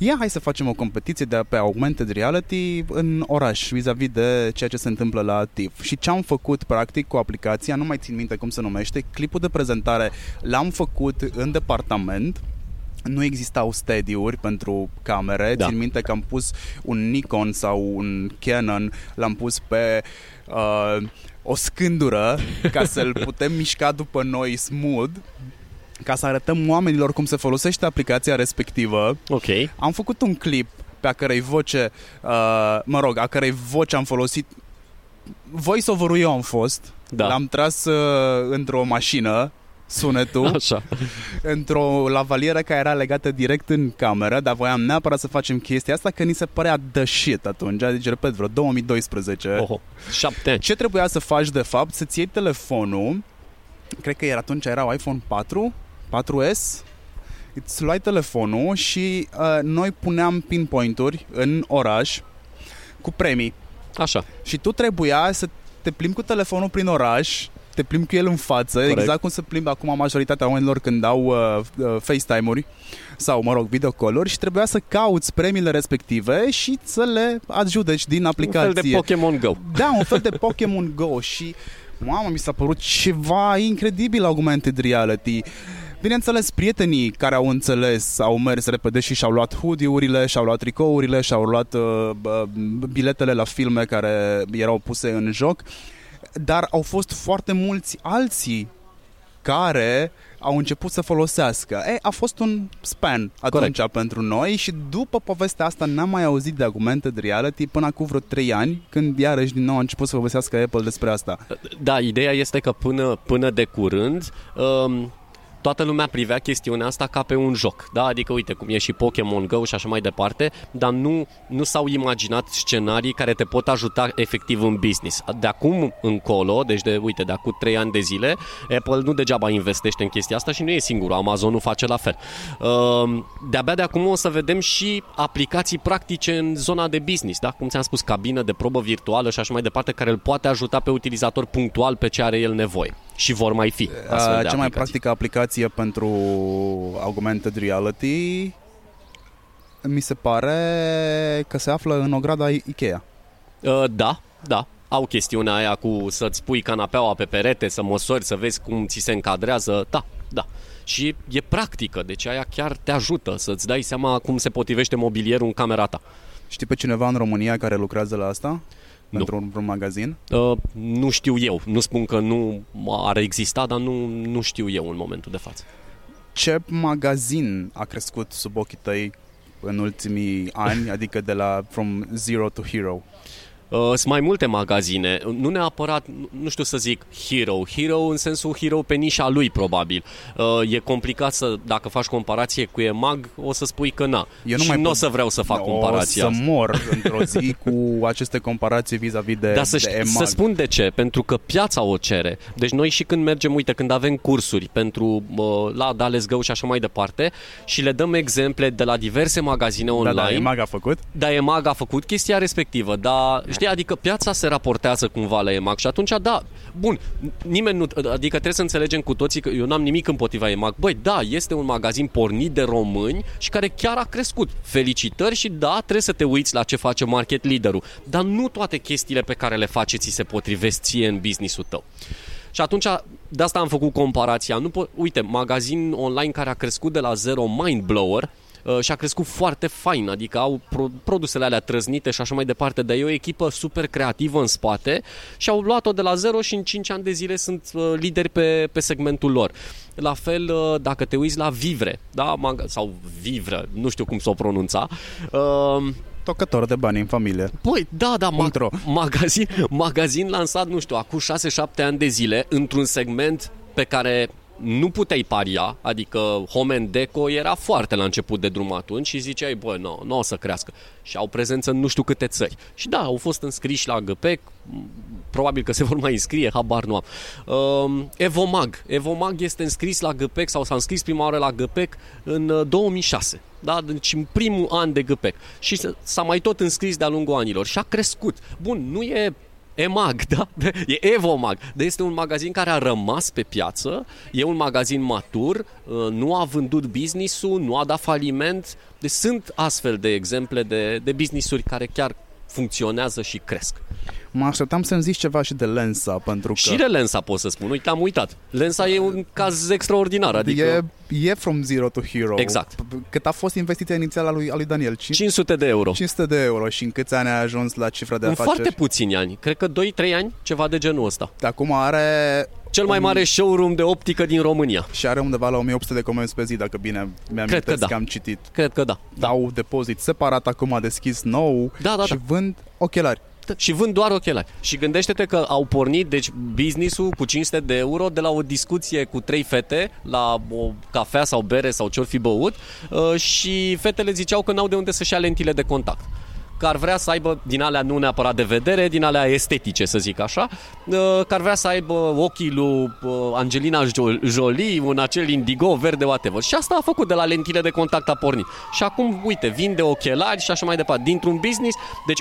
Ia, hai să facem o competiție pe augmented reality în oraș, vis-a-vis de ceea ce se întâmplă la TIF. Și ce am făcut practic cu aplicația, nu mai țin minte cum se numește, clipul de prezentare l-am făcut în departament. Nu existau steady-uri pentru camere. Da. Țin minte că am pus un Nikon sau un Canon, l-am pus pe o scândură ca să-l putem mișca după noi smooth, ca să arătăm oamenilor cum se folosește aplicația respectivă. Okay. Am făcut un clip pe a cărei voce, a cărei voce am folosit. Voice over eu am fost. Da. L-am tras într-o mașină, sunetul. Așa. Într-o lavalieră care era legată direct în cameră, dar voiam neapărat să facem chestia asta, că ni se părea the shit atunci. Deci, repet, vreo 2012. Oho, 7. Ce trebuia să faci, de fapt? Să-ți iei telefonul. Cred că atunci erau iPhone 4, 4S. Îți luai telefonul și noi puneam pinpoint-uri în oraș cu premii. Așa. Și tu trebuia să te plimbi cu telefonul prin oraș, te plimbi cu el în față, Corect. Exact cum se plimbă acum majoritatea oamenilor când au FaceTime-uri sau, videocall-uri, și trebuia să cauți premiile respective și să le adjudeci din aplicație. Un fel de Pokémon Go. Da, un fel de Pokémon Go și... Mamă, mi s-a părut ceva incredibil augmented reality. Bineînțeles, prietenii care au înțeles au mers repede și și-au luat hoodie-urile, și-au luat tricourile, și-au luat biletele la filme care erau puse în joc. Dar au fost foarte mulți alții care au început să folosească. A fost un span atunci Correct. Pentru noi și după povestea asta n-am mai auzit de augmented reality până acum vreo 3 ani, când iarăși din nou a început să folosească Apple despre asta. Da, ideea este că până de curând toată lumea privea chestiunea asta ca pe un joc, da? Adică uite cum e și Pokémon Go și așa mai departe, dar nu s-au imaginat scenarii care te pot ajuta efectiv în business. De acum încolo, deci de acum 3 ani de zile, Apple nu degeaba investește în chestia asta și nu e singurul, Amazon nu face la fel. De-abia de acum o să vedem și aplicații practice în zona de business, da? Cum ți-am spus, cabină de probă virtuală și așa mai departe, care îl poate ajuta pe utilizator punctual pe ce are el nevoie. Și vor mai fi astfel de aplicații. Cea mai practică aplicație pentru augmented reality mi se pare că se află în ograda IKEA. Da. Au chestiunea aia cu să-ți pui canapeaua pe perete, să măsori, să vezi cum ți se încadrează. Da. Și e practică, deci aia chiar te ajută să-ți dai seama cum se potrivește mobilierul în camera ta. Știi pe cineva în România care lucrează la asta? Pentru un magazin? Nu știu eu. Nu spun că nu ar exista, dar nu știu eu în momentul de față. Ce magazin a crescut sub ochii tăi în ultimii ani? Adică de la From Zero to Hero. Sunt mai multe magazine, nu neapărat, nu știu să zic hero în sensul hero pe nișa lui probabil. E complicat dacă faci comparație cu EMAG, o să spui că na. Nu o să vreau să fac comparația. O să mor într-o zi cu aceste comparații vis-a-vis de EMAG. Dar să spun de ce, pentru că piața o cere. Deci noi și când mergem, uite, când avem cursuri pentru la Alex Go și așa mai departe și le dăm exemple de la diverse magazine online. Da, EMAG a făcut? Da, EMAG a făcut chestia respectivă, dar adică piața se raportează cumva la EMAG și atunci, da, bun, nimeni nu, adică trebuie să înțelegem cu toții că eu n-am nimic împotriva EMAG. Băi, da, este un magazin pornit de români și care chiar a crescut. Felicitări și da, trebuie să te uiți la ce face market leader-ul. Dar nu toate chestiile pe care le face ți se potrivesc ție în business-ul tău. Și atunci, de asta am făcut comparația. Uite, magazin online care a crescut de la zero, Mindblower, și a crescut foarte fain, adică au produsele alea trăznite și așa mai departe, dar e o echipă super creativă în spate și au luat-o de la zero și în 5 ani de zile sunt lideri pe segmentul lor. La fel, dacă te uiți la Vivre, da? Sau Vivre, nu știu cum s-o pronunța, tocător de bani în familie. Păi, da, magazin lansat, nu știu, acum 6-7 ani de zile, într-un segment pe care nu puteai paria, adică Home and Deco era foarte la început de drum atunci și ziceai, bă, nu o să crească. Și au prezență în nu știu câte țări. Și da, au fost înscriși la GPeC, probabil că se vor mai înscrie, habar nu am. Evomag este înscris la GPeC sau s-a înscris prima oară la GPeC în 2006. Da? Deci în primul an de GPeC. Și s-a mai tot înscris de-a lungul anilor și a crescut. Bun, nu e EMAG, da? E Evomag. Deci este un magazin care a rămas pe piață, e un magazin matur, nu a vândut business-ul, nu a dat faliment. Deci sunt astfel de exemple de business-uri care chiar funcționează și cresc. Mă așteptam să-mi zici ceva și de Lensa, pentru că... Și de Lensa pot să spun, uite, am uitat. Lensa e un caz extraordinar, adică... E From Zero to Hero. Exact. Cât a fost investiția inițială a lui Daniel? 500 de euro. 500 de euro și în câți ani a ajuns la cifra de afaceri? În foarte puțini ani, cred că 2-3 ani, ceva de genul ăsta. Acum are... Cel mai mare showroom de optică din România. Și are undeva la 1800 de comenzi pe zi, dacă bine mi-amintesc că am citit. Cred că da. Dau depozit separat, acum a deschis nou și vând ochelari. Și vând doar ochelari. Și gândește-te că au pornit, deci, business-ul cu 500 de euro de la o discuție cu 3 fete la o cafea sau bere sau ce-or fi băut și fetele ziceau că n-au de unde să-și ia lentile de contact. Că ar vrea să aibă, din alea nu neapărat de vedere, din alea estetice, să zic așa, că ar vrea să aibă ochii lui Angelina Jolie, un acel indigo, verde, whatever. Și asta a făcut, de la lentile de contact a pornit. Și acum, uite, vinde ochelari și așa mai departe. Dintr-un business, deci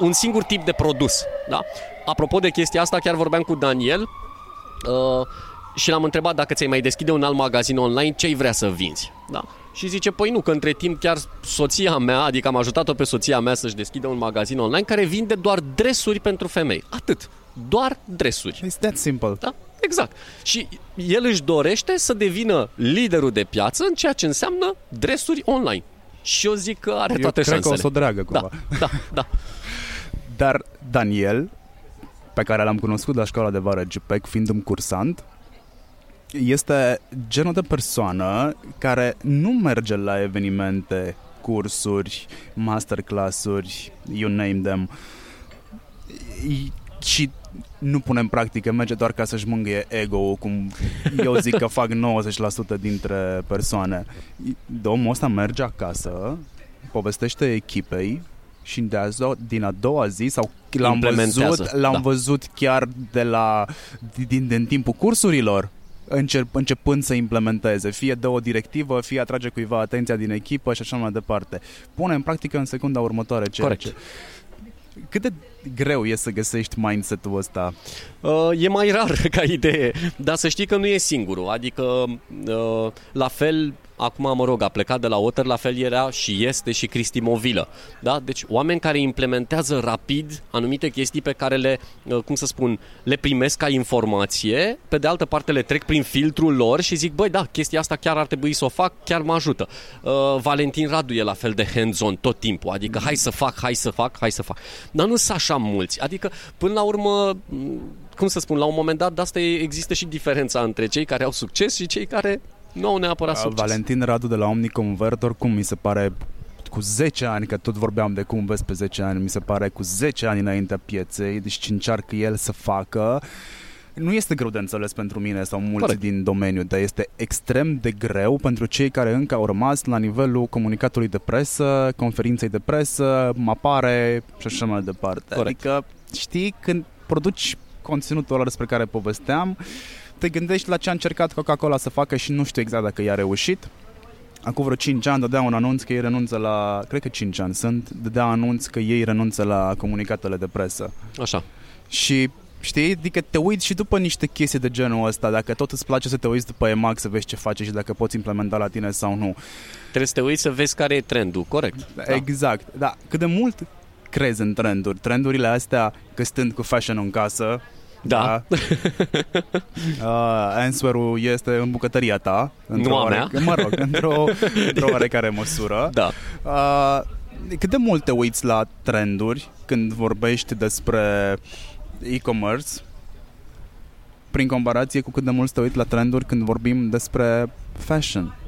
un singur tip de produs, da? Apropo de chestia asta, chiar vorbeam cu Daniel și l-am întrebat, dacă ți-ai mai deschide un alt magazin online, ce-i vrea să vinzi, da? Și zice, păi nu, că între timp chiar soția mea, adică am ajutat-o pe soția mea să-și deschidă un magazin online care vinde doar dresuri pentru femei. Atât. Doar dresuri. It's that simple. Da? Exact. Și el își dorește să devină liderul de piață în ceea ce înseamnă dresuri online. Și eu zic că are toate șansele. Eu cred că o să o dragă cumva. Da. Dar Daniel, pe care l-am cunoscut la școala de vară GPeC, fiind un cursant, este genul de persoană care nu merge la evenimente, cursuri, masterclass-uri, you name them. Și nu pune în practică, merge doar ca să-și mângâie ego-ul, cum eu zic că fac 90% dintre persoane. Domnul ăsta merge acasă, povestește echipei și din a doua zi, sau l-am văzut chiar de la, din timpul cursurilor, începând să implementeze. Fie dă o directivă, fie atrage cuiva atenția din echipă și așa mai departe. Pune în practică în secunda următoare. Corect. Cât de greu e să găsești mindset-ul ăsta? E mai rar ca idee, dar să știi că nu e singurul. Adică, la fel, acum, mă rog, a plecat de la Otter, la fel era și este și Cristi Movilă. Da? Deci oameni care implementează rapid anumite chestii pe care le, cum să spun, le primesc ca informație, pe de altă parte le trec prin filtrul lor și zic, băi, da, chestia asta chiar ar trebui să o fac, chiar mă ajută. Valentin Radu e la fel de hands-on tot timpul, adică hai să fac. Dar nu sunt așa mulți, adică până la urmă, cum să spun, la un moment dat, de asta există și diferența între cei care au succes și cei care... Nu neapărat succes. Valentin Radu de la OmniConvert, oricum mi se pare cu 10 ani, că tot vorbeam de cum vezi pe 10 ani, mi se pare cu 10 ani înaintea pieței, deci ce încearcă el să facă, nu este greu de înțeles pentru mine sau mulți din domeniu, dar este extrem de greu pentru cei care încă au rămas la nivelul comunicatului de presă, conferinței de presă, mapare și așa mai departe. Corect. Adică, știi, când produci conținutul ăla despre care povesteam, te gândești la ce a încercat Coca-Cola să facă și nu știu exact dacă i-a reușit. Acum vreo 5 ani dădea un anunț că ei renunță la... Cred că 5 ani sunt. Dădea anunț că ei renunță la comunicatele de presă. Așa. Și știi, adică te uiți și după niște chestii de genul ăsta. Dacă tot îți place să te uiți după EMAG, să vezi ce face și dacă poți implementa la tine sau nu. Trebuie să te uiți să vezi care e trendul, corect? Da. Exact. Dar cât de mult crezi în trenduri? Trendurile astea, că stând cu fashion în casă... Da. Answer-ul este în bucătăria ta, într-o oarecare măsură. Da. Cât de mult te uiți la trenduri când vorbești despre e-commerce, prin comparație cu cât de mult te uiți la trenduri când vorbim despre fashion?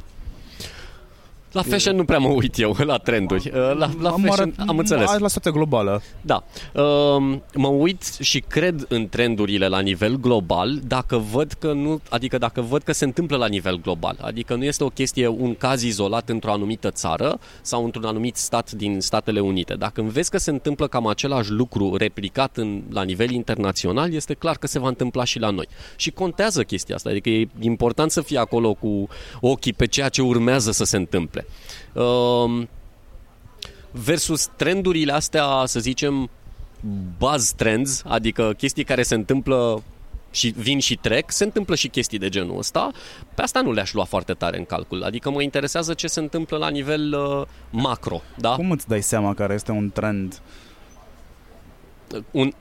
La fashion nu prea mă uit eu, la trenduri. La fashion am înțeles. La situația globală. Da. Mă uit și cred în trendurile la nivel global, dacă văd că nu, adică dacă văd că se întâmplă la nivel global. Adică nu este o chestie, un caz izolat într-o anumită țară sau într-un anumit stat din Statele Unite. Dacă îmi vezi că se întâmplă cam același lucru replicat la nivel internațional, este clar că se va întâmpla și la noi. Și contează chestia asta. Adică e important să fii acolo cu ochii pe ceea ce urmează să se întâmple. Versus trendurile astea, să zicem, buzz trends, adică chestii care se întâmplă și vin și trec, se întâmplă și chestii de genul ăsta, pe asta nu le-aș lua foarte tare în calcul, adică mă interesează ce se întâmplă la nivel macro, da? Cum îți dai seama care este un trend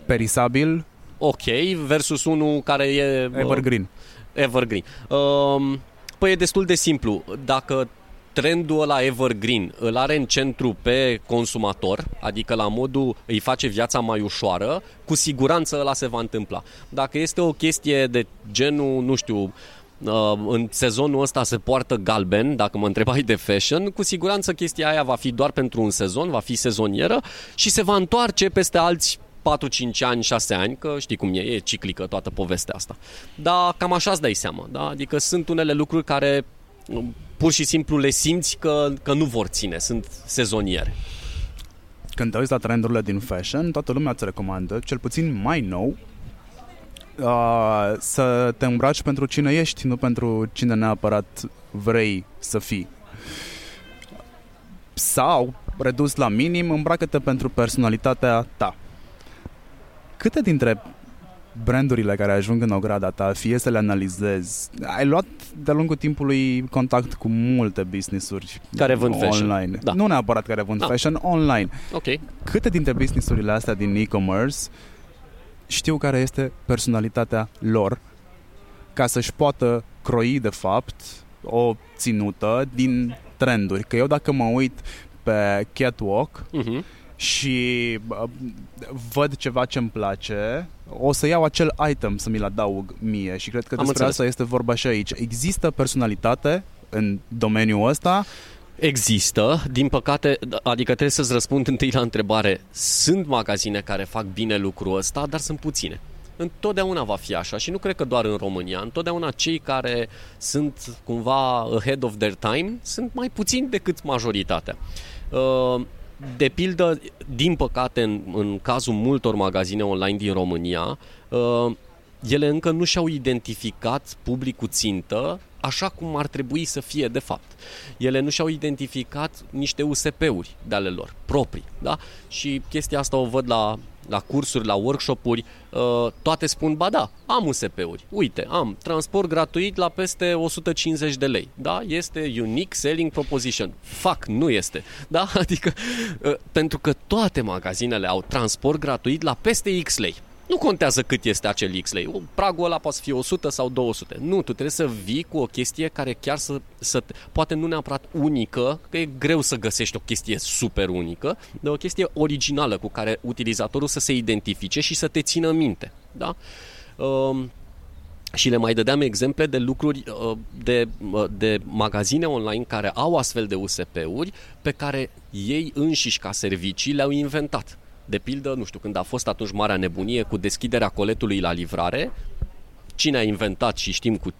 perisabil? Ok, versus unul care e... Evergreen. Păi e destul de simplu, dacă trendul ăla evergreen îl are în centru pe consumator, adică la modul îi face viața mai ușoară, cu siguranță ăla se va întâmpla. Dacă este o chestie de genul, nu știu, în sezonul ăsta se poartă galben, dacă mă întrebai de fashion, cu siguranță chestia aia va fi doar pentru un sezon, va fi sezonieră și se va întoarce peste alți 4-5 ani, 6 ani, că știi cum e, e ciclică toată povestea asta. Dar cam așa îți dai seama, da? Adică sunt unele lucruri care... pur și simplu le simți că nu vor ține, sunt sezoniere. Când te uiți la trendurile din fashion, toată lumea îți recomandă, cel puțin mai nou, să te îmbraci pentru cine ești, nu pentru cine neapărat vrei să fii. Sau, redus la minim, îmbracă-te pentru personalitatea ta. Câte dintre brandurile care ajung în ograda ta, fie să le analizezi. Ai luat de-a lungul timpului contact cu multe business-uri care vând online. Da. Nu neapărat care vând fashion, online. Okay. Câte dintre business-urile astea din e-commerce știu care este personalitatea lor ca să-și poată croi, de fapt, o ținută din trenduri? Că eu dacă mă uit pe catwalk și văd ceva ce-mi place, o să iau acel item să mi-l adaug mie și cred că despre asta este vorba și aici. Există personalitate în domeniul ăsta? Există, din păcate, adică trebuie să-ți răspund întâi la întrebare. Sunt magazine care fac bine lucrul ăsta, dar sunt puține. întotdeauna va fi așa și nu cred că doar în România. Întotdeauna cei care sunt cumva ahead of their time sunt mai puțini decât majoritatea. De pildă, din păcate, în cazul multor magazine online din România, ele încă nu și-au identificat publicul țintă așa cum ar trebui să fie de fapt. Ele nu și-au identificat niște USP-uri de ale lor proprii, da? Și chestia asta o văd la cursuri, la workshop-uri, toate spun, ba da, am USP-uri, uite, am transport gratuit la peste 150 de lei, da? Este unique selling proposition. Fuck, nu este, da? Adică, pentru că toate magazinele au transport gratuit la peste X lei. Nu contează cât este acel X lei. Pragul ăla poate fi 100 sau 200. Nu, tu trebuie să vii cu o chestie care chiar să poate nu neapărat unică, că e greu să găsești o chestie super unică, dar o chestie originală cu care utilizatorul să se identifice și să te țină minte. Da? Și le mai dădeam exemple de lucruri, de magazine online care au astfel de USP-uri pe care ei înșiși ca servicii le-au inventat. De pildă, nu știu, când a fost atunci marea nebunie cu deschiderea coletului la livrare, cine a inventat și știm cu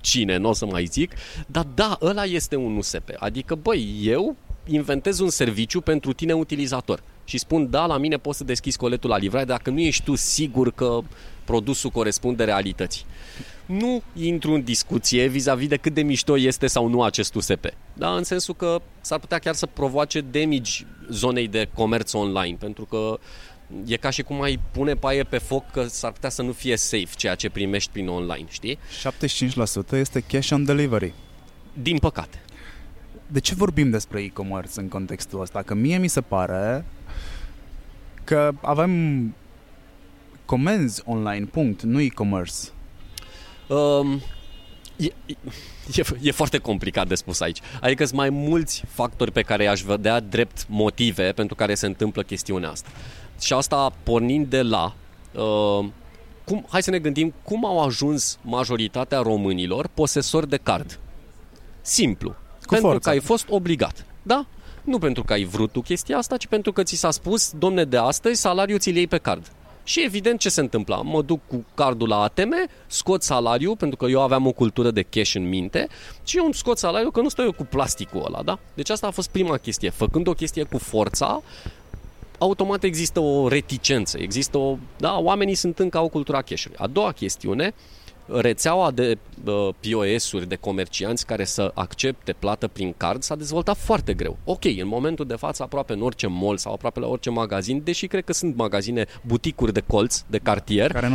cine, nu o să mai zic, dar da, ăla este un USP. Adică, băi, eu inventez un serviciu pentru tine, utilizator, și spun, da, la mine poți să deschizi coletul la livrare dacă nu ești tu sigur că produsul corespunde realității. Nu intru în discuție vis-a-vis de cât de mișto este sau nu acest USP, da? În sensul că s-ar putea chiar să provoace damage zonei de comerț online, pentru că e ca și cum ai pune paie pe foc că s-ar putea să nu fie safe ceea ce primești prin online, știi? 75% este cash on delivery. Din păcate. De ce vorbim despre e-commerce în contextul ăsta? Că mie mi se pare că avem comenzi online, punct, nu e-commerce. E foarte complicat de spus aici. Adică sunt mai mulți factori pe care i-aș vedea drept motive pentru care se întâmplă chestiunea asta. Și asta pornind de la hai să ne gândim cum au ajuns majoritatea românilor posesori de card. Simplu, pentru că ai fost obligat, da? Nu pentru că ai vrut tu chestia asta, ci pentru că ți s-a spus, domne, de astăzi salariul ți-l iei pe card. Și evident ce se întâmpla, mă duc cu cardul la ATM, scot salariul, pentru că eu aveam o cultură de cash în minte, și eu îmi scot salariul că nu stau eu cu plasticul ăla, da? Deci asta a fost prima chestie. Făcând o chestie cu forța, automat există o reticență, da, oamenii sunt încă au cultura cash-ului. A doua chestiune, rețeaua de POS-uri, de comercianți care să accepte plată prin card s-a dezvoltat foarte greu. Ok, în momentul de față aproape în orice mall sau aproape la orice magazin, deși cred că sunt magazine, buticuri de colț, de cartier, care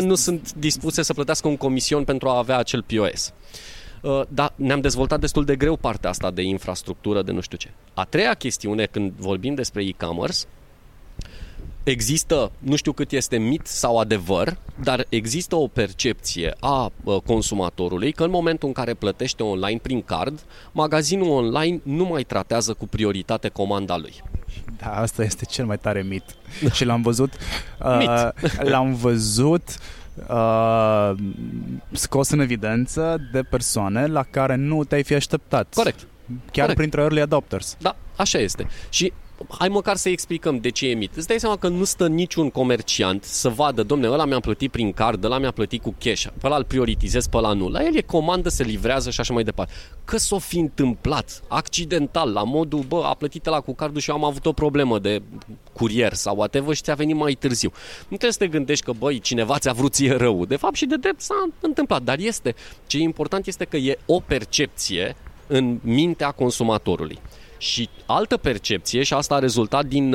nu sunt dispuse să plătească un comision pentru a avea acel POS. Dar ne-am dezvoltat destul de greu partea asta de infrastructură, de nu știu ce. A treia chestiune, când vorbim despre e-commerce, există, nu știu cât este mit sau adevăr, dar există o percepție a consumatorului că în momentul în care plătește online prin card, magazinul online nu mai tratează cu prioritate comanda lui. Da, asta este cel mai tare mit. Și l-am văzut scos în evidență de persoane la care nu te-ai fi așteptat. Corect. Chiar printre early adopters. Da, așa este. Și hai măcar să-i explicăm de ce e mit. Îți dai seama că nu stă niciun comerciant să vadă, domne, ăla mi-a plătit prin card, ăla mi-a plătit cu cash, pe ăla îl prioritizez, pe ăla nu. La el e comandă, se livrează și așa mai departe. Că s-o fi întâmplat accidental, la modul, bă, a plătit ăla cu cardul și eu am avut o problemă de curier sau whatever și ți-a venit mai târziu. Nu trebuie să te gândești că, băi, cineva ți-a vrut ție rău. De fapt și de drept s-a întâmplat, dar este. Ce e important este că e o percepție în mintea consumatorului. Și altă percepție, și asta a rezultat din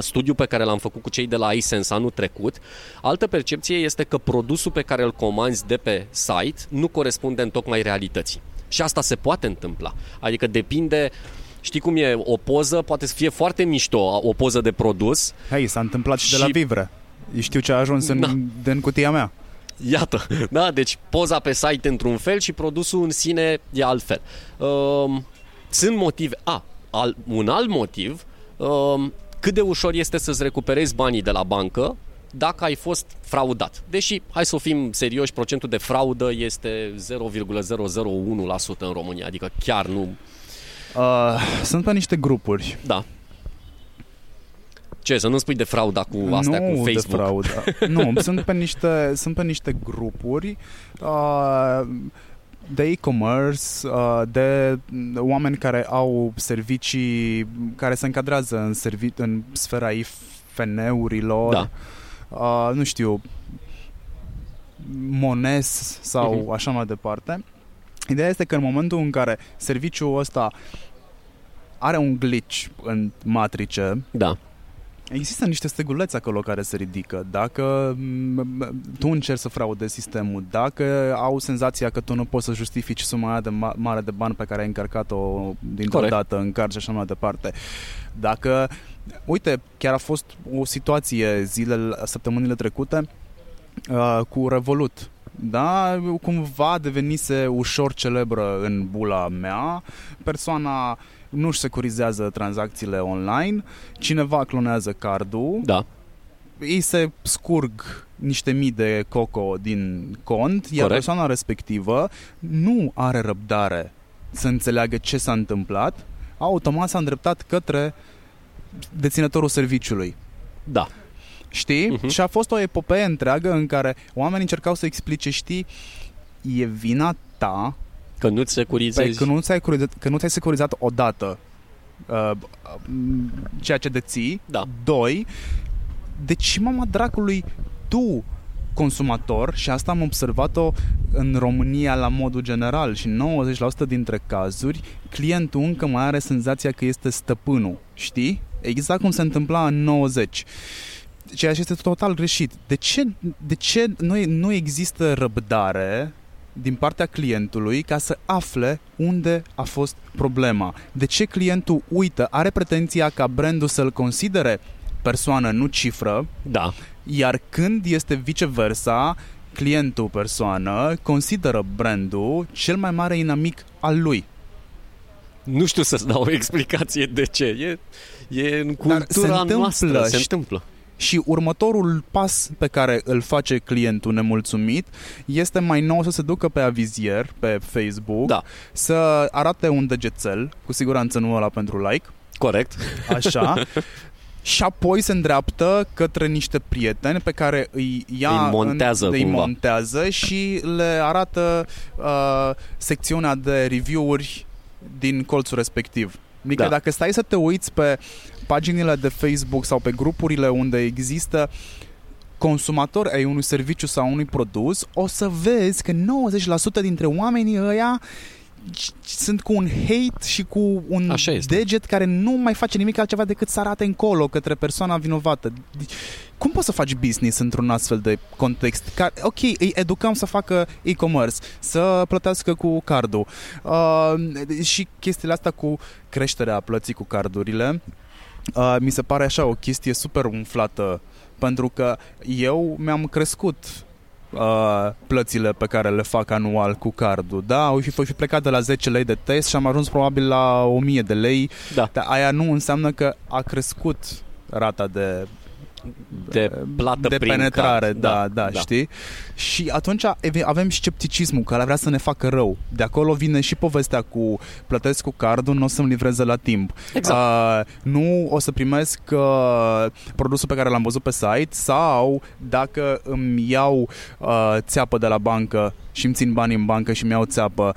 studiul pe care l-am făcut cu cei de la iSense anul trecut, altă percepție este că produsul pe care îl comanzi de pe site nu corespunde întocmai realității. Și asta se poate întâmpla. Adică depinde, știi cum e, o poză poate să fie foarte mișto, o poză de produs. Hai, s-a întâmplat și de la Vivre. Eu știu ce a ajuns în cutia mea. Iată, da, deci poza pe site într-un fel și produsul în sine e altfel. Sunt motive. Un alt motiv, cât de ușor este să-ți recuperezi banii de la bancă dacă ai fost fraudat. Deși, hai să fim serioși, procentul de fraudă este 0,001% în România, adică chiar nu... Sunt pe niște grupuri. Da. Ce, să nu spui de frauda cu astea, nu, cu Facebook? De nu, sunt pe niște grupuri de e-commerce, de oameni care au servicii, care se încadrează în sfera IFN-urilor, da. Nu știu, Mones sau așa mai departe. Ideea este că în momentul în care serviciul ăsta are un glitch în matrice, da. Există niște steguleți acolo care se ridică. Dacă tu încerci să fraudezi sistemul, dacă au senzația că tu nu poți să justifici suma aia de mare de bani pe care ai încărcat-o dintr-o dată, încarci așa mai departe. Dacă, uite, chiar a fost o situație săptămânile trecute cu Revolut. Da, cumva devenise ușor celebră în bula mea. Persoana nu-și securizează tranzacțiile online, cineva clonează cardul, da. Ei se scurg niște mii de coco din cont, iar persoana respectivă nu are răbdare să înțeleagă ce s-a întâmplat, automat s-a îndreptat către deținătorul serviciului. Da. Știi? Uh-huh. Și a fost o epopee întreagă în care oamenii încercau să explice, știi, e vina ta că nu ți securizezi, că nu ți-ai securizat odată ceea ce deții, da. Doi, deci mama dracului tu, consumator, și asta am observat-o în România la modul general și 90% dintre cazuri clientul încă mai are senzația că este stăpânul, știi? Exact cum se întâmpla în 90. Ceea ce este total greșit. De ce nu există răbdare din partea clientului ca să afle unde a fost problema? De ce clientul uită, are pretenția ca brandul să-l considere persoană, nu cifră, da. Iar când este viceversa, clientul persoană consideră brandul cel mai mare inamic al lui. Nu știu să-ți dau o explicație de ce. E în cultura noastră, se întâmplă. Și următorul pas pe care îl face clientul nemulțumit este mai nou să se ducă pe avizier, pe Facebook, da. Să arate un degețel, cu siguranță nu ăla pentru like. Corect. Așa. Și apoi se îndreaptă către niște prieteni pe care îi montează și le arată secțiunea de review-uri din colțul respectiv. Adică da. Dacă stai să te uiți pe paginile de Facebook sau pe grupurile unde există consumatori ai unui serviciu sau unui produs, o să vezi că 90% dintre oamenii ăia sunt cu un hate și cu un deget care nu mai face nimic altceva decât să arate încolo către persoana vinovată. Cum poți să faci business într-un astfel de context? Ok, îi educăm să facă e-commerce, să plătească cu cardul și chestiile astea cu creșterea plății cu cardurile. Mi se pare așa o chestie super umflată, pentru că eu mi-am crescut plățile pe care le fac anual cu cardul, da? Voi fi plecat de la 10 lei de test și am ajuns probabil la 1000 de lei, da. Dar aia nu înseamnă că a crescut rata de plată de penetrare, card. Da, știi? Și atunci avem scepticismul care vrea să ne facă rău. De acolo vine și povestea cu plătesc cu cardul, nu o să-mi livreze la timp. Exact. Nu o să primesc produsul pe care l-am văzut pe site, sau dacă îmi iau țeapă de la bancă și îmi țin banii în bancă și îmi iau țeapă,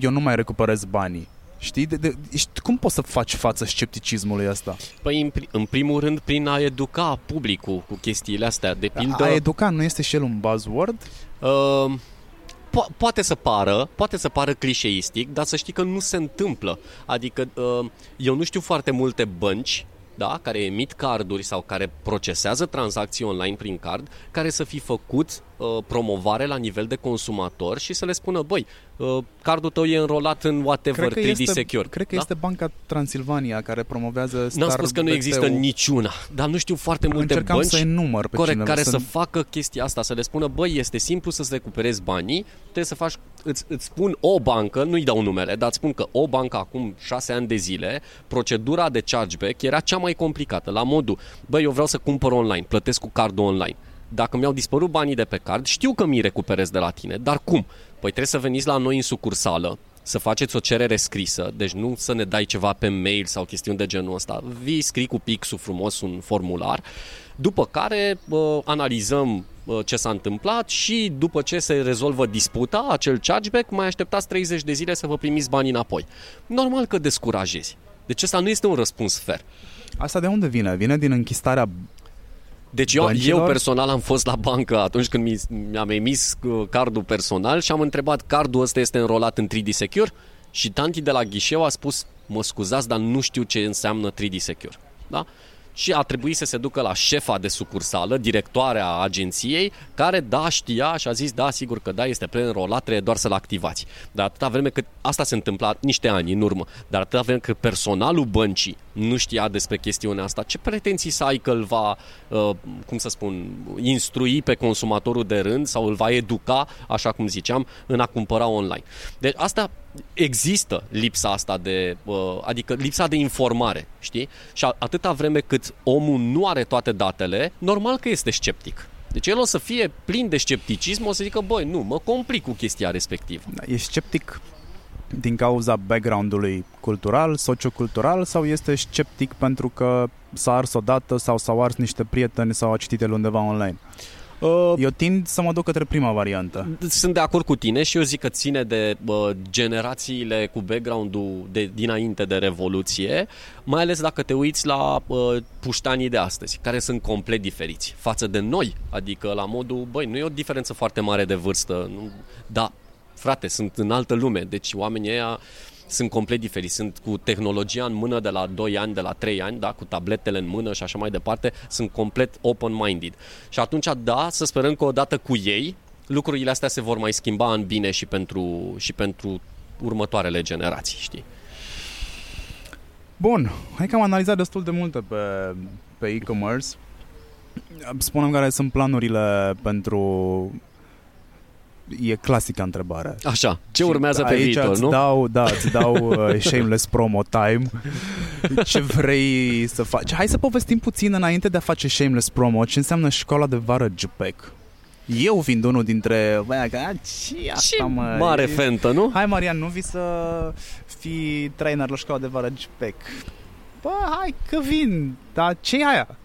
eu nu mai recuperez banii. Știi? Cum poți să faci față scepticismului ăsta? Păi, în primul rând, prin a educa publicul cu chestiile astea. De pildă, a educa nu este și el un buzzword? Poate să pară clișeistic, dar să știi că nu se întâmplă. Adică, eu nu știu foarte multe bănci, da, care emit carduri sau care procesează tranzacții online prin card, care să fi făcut promovare la nivel de consumator și să le spună, băi, cardul tău e înrolat în whatever 3D Secure. Cred că este Banca Transilvania care promovează Star. N-am spus că nu există niciuna, dar nu știu foarte multe bănci care să facă chestia asta, să le spună, băi, este simplu să-ți recuperezi banii, trebuie să faci, îți spun o bancă, nu-i dau numele, dar îți spun că o bancă acum 6 ani de zile, procedura de chargeback era cea mai complicată, la modul, băi, eu vreau să cumpăr online, plătesc cu cardul online. Dacă mi-au dispărut banii de pe card, știu că mi-i recuperez de la tine, dar cum? Păi trebuie să veniți la noi în sucursală, să faceți o cerere scrisă, deci nu să ne dai ceva pe mail sau chestiuni de genul ăsta. Vii, scrii cu pixul frumos un formular, după care analizăm ce s-a întâmplat și după ce se rezolvă disputa, acel chargeback, mai așteptați 30 de zile să vă primiți banii înapoi. Normal că descurajezi. Deci ăsta nu este un răspuns fair. Asta de unde vine? Vine din închistarea băncilor? Eu personal am fost la bancă atunci când mi-am emis cardul personal și am întrebat, cardul ăsta este înrolat în 3D Secure? Și tanti de la ghișeu a spus, mă scuzați, dar nu știu ce înseamnă 3D Secure. Da? Și a trebuit să se ducă la șefa de sucursală, directoarea agenției, care da, știa și a zis, da, sigur că da, este preînrolat, trebuie doar să-l activați. Dar atâta vreme cât, asta se întâmpla niște ani în urmă, dar atâta vreme cât personalul băncii nu știa despre chestiunea asta, ce pretenții să ai că îl va, cum să spun, instrui pe consumatorul de rând sau îl va educa, așa cum ziceam, în a cumpăra online. Deci asta există, lipsa asta de, adică lipsa de informare, știi? Și atâta vreme cât omul nu are toate datele, normal că este sceptic. Deci el o să fie plin de scepticism, o să zică, băi, nu, mă complic cu chestia respectivă. E sceptic din cauza background-ului cultural, sociocultural, sau este sceptic pentru că s-a ars odată sau s-au ars niște prieteni sau a citit el undeva online? Eu tind să mă duc către prima variantă. Sunt de acord cu tine și eu zic că ține de generațiile cu background-ul dinainte de Revoluție, mai ales dacă te uiți la puștanii de astăzi, care sunt complet diferiți față de noi, adică la modul, băi, nu e o diferență foarte mare de vârstă, nu? Da, frate, sunt în altă lume, deci oamenii ăia sunt complet diferiți, sunt cu tehnologia în mână de la 2 ani, de la 3 ani, da, cu tabletele în mână și așa mai departe, sunt complet open-minded. Și atunci, da, să sperăm că odată cu ei, lucrurile astea se vor mai schimba în bine și pentru următoarele generații, știi? Bun, hai că am analizat destul de multe pe e-commerce. Spunem care sunt planurile pentru... E clasica întrebare. Așa, ce urmează pe viitor, nu? Aici îți dau shameless promo time. Ce vrei să faci? Hai să povestim puțin înainte de a face shameless promo. Ce înseamnă școala de vară GPeC? Eu fiind unul dintre... Băi, ce mare fentă, nu? Hai, Marian, nu vii să fii trainer la școala de vară GPeC? Bă, hai că vin, dar ce-i aia?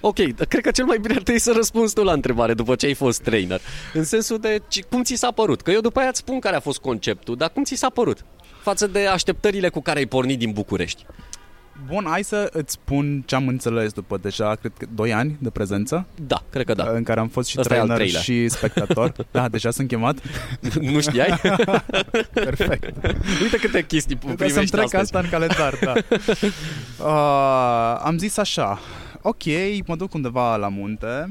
Ok, cred că cel mai bine ar trebui să răspunzi tu la întrebare după ce ai fost trainer. În sensul de cum ți s-a părut? Că eu după aia îți spun care a fost conceptul, dar cum ți s-a părut față de așteptările cu care ai pornit din București? Bun, hai să îți spun ce am înțeles după deja, cred că 2 ani de prezență. Da, cred că da. În care am fost și trainer și spectator. Da, deja sunt chemat. Nu știai? Perfect. Uite câte chestii primești astăzi. Să-mi trec asta în calendar, da. Am zis așa. Ok, mă duc undeva la munte,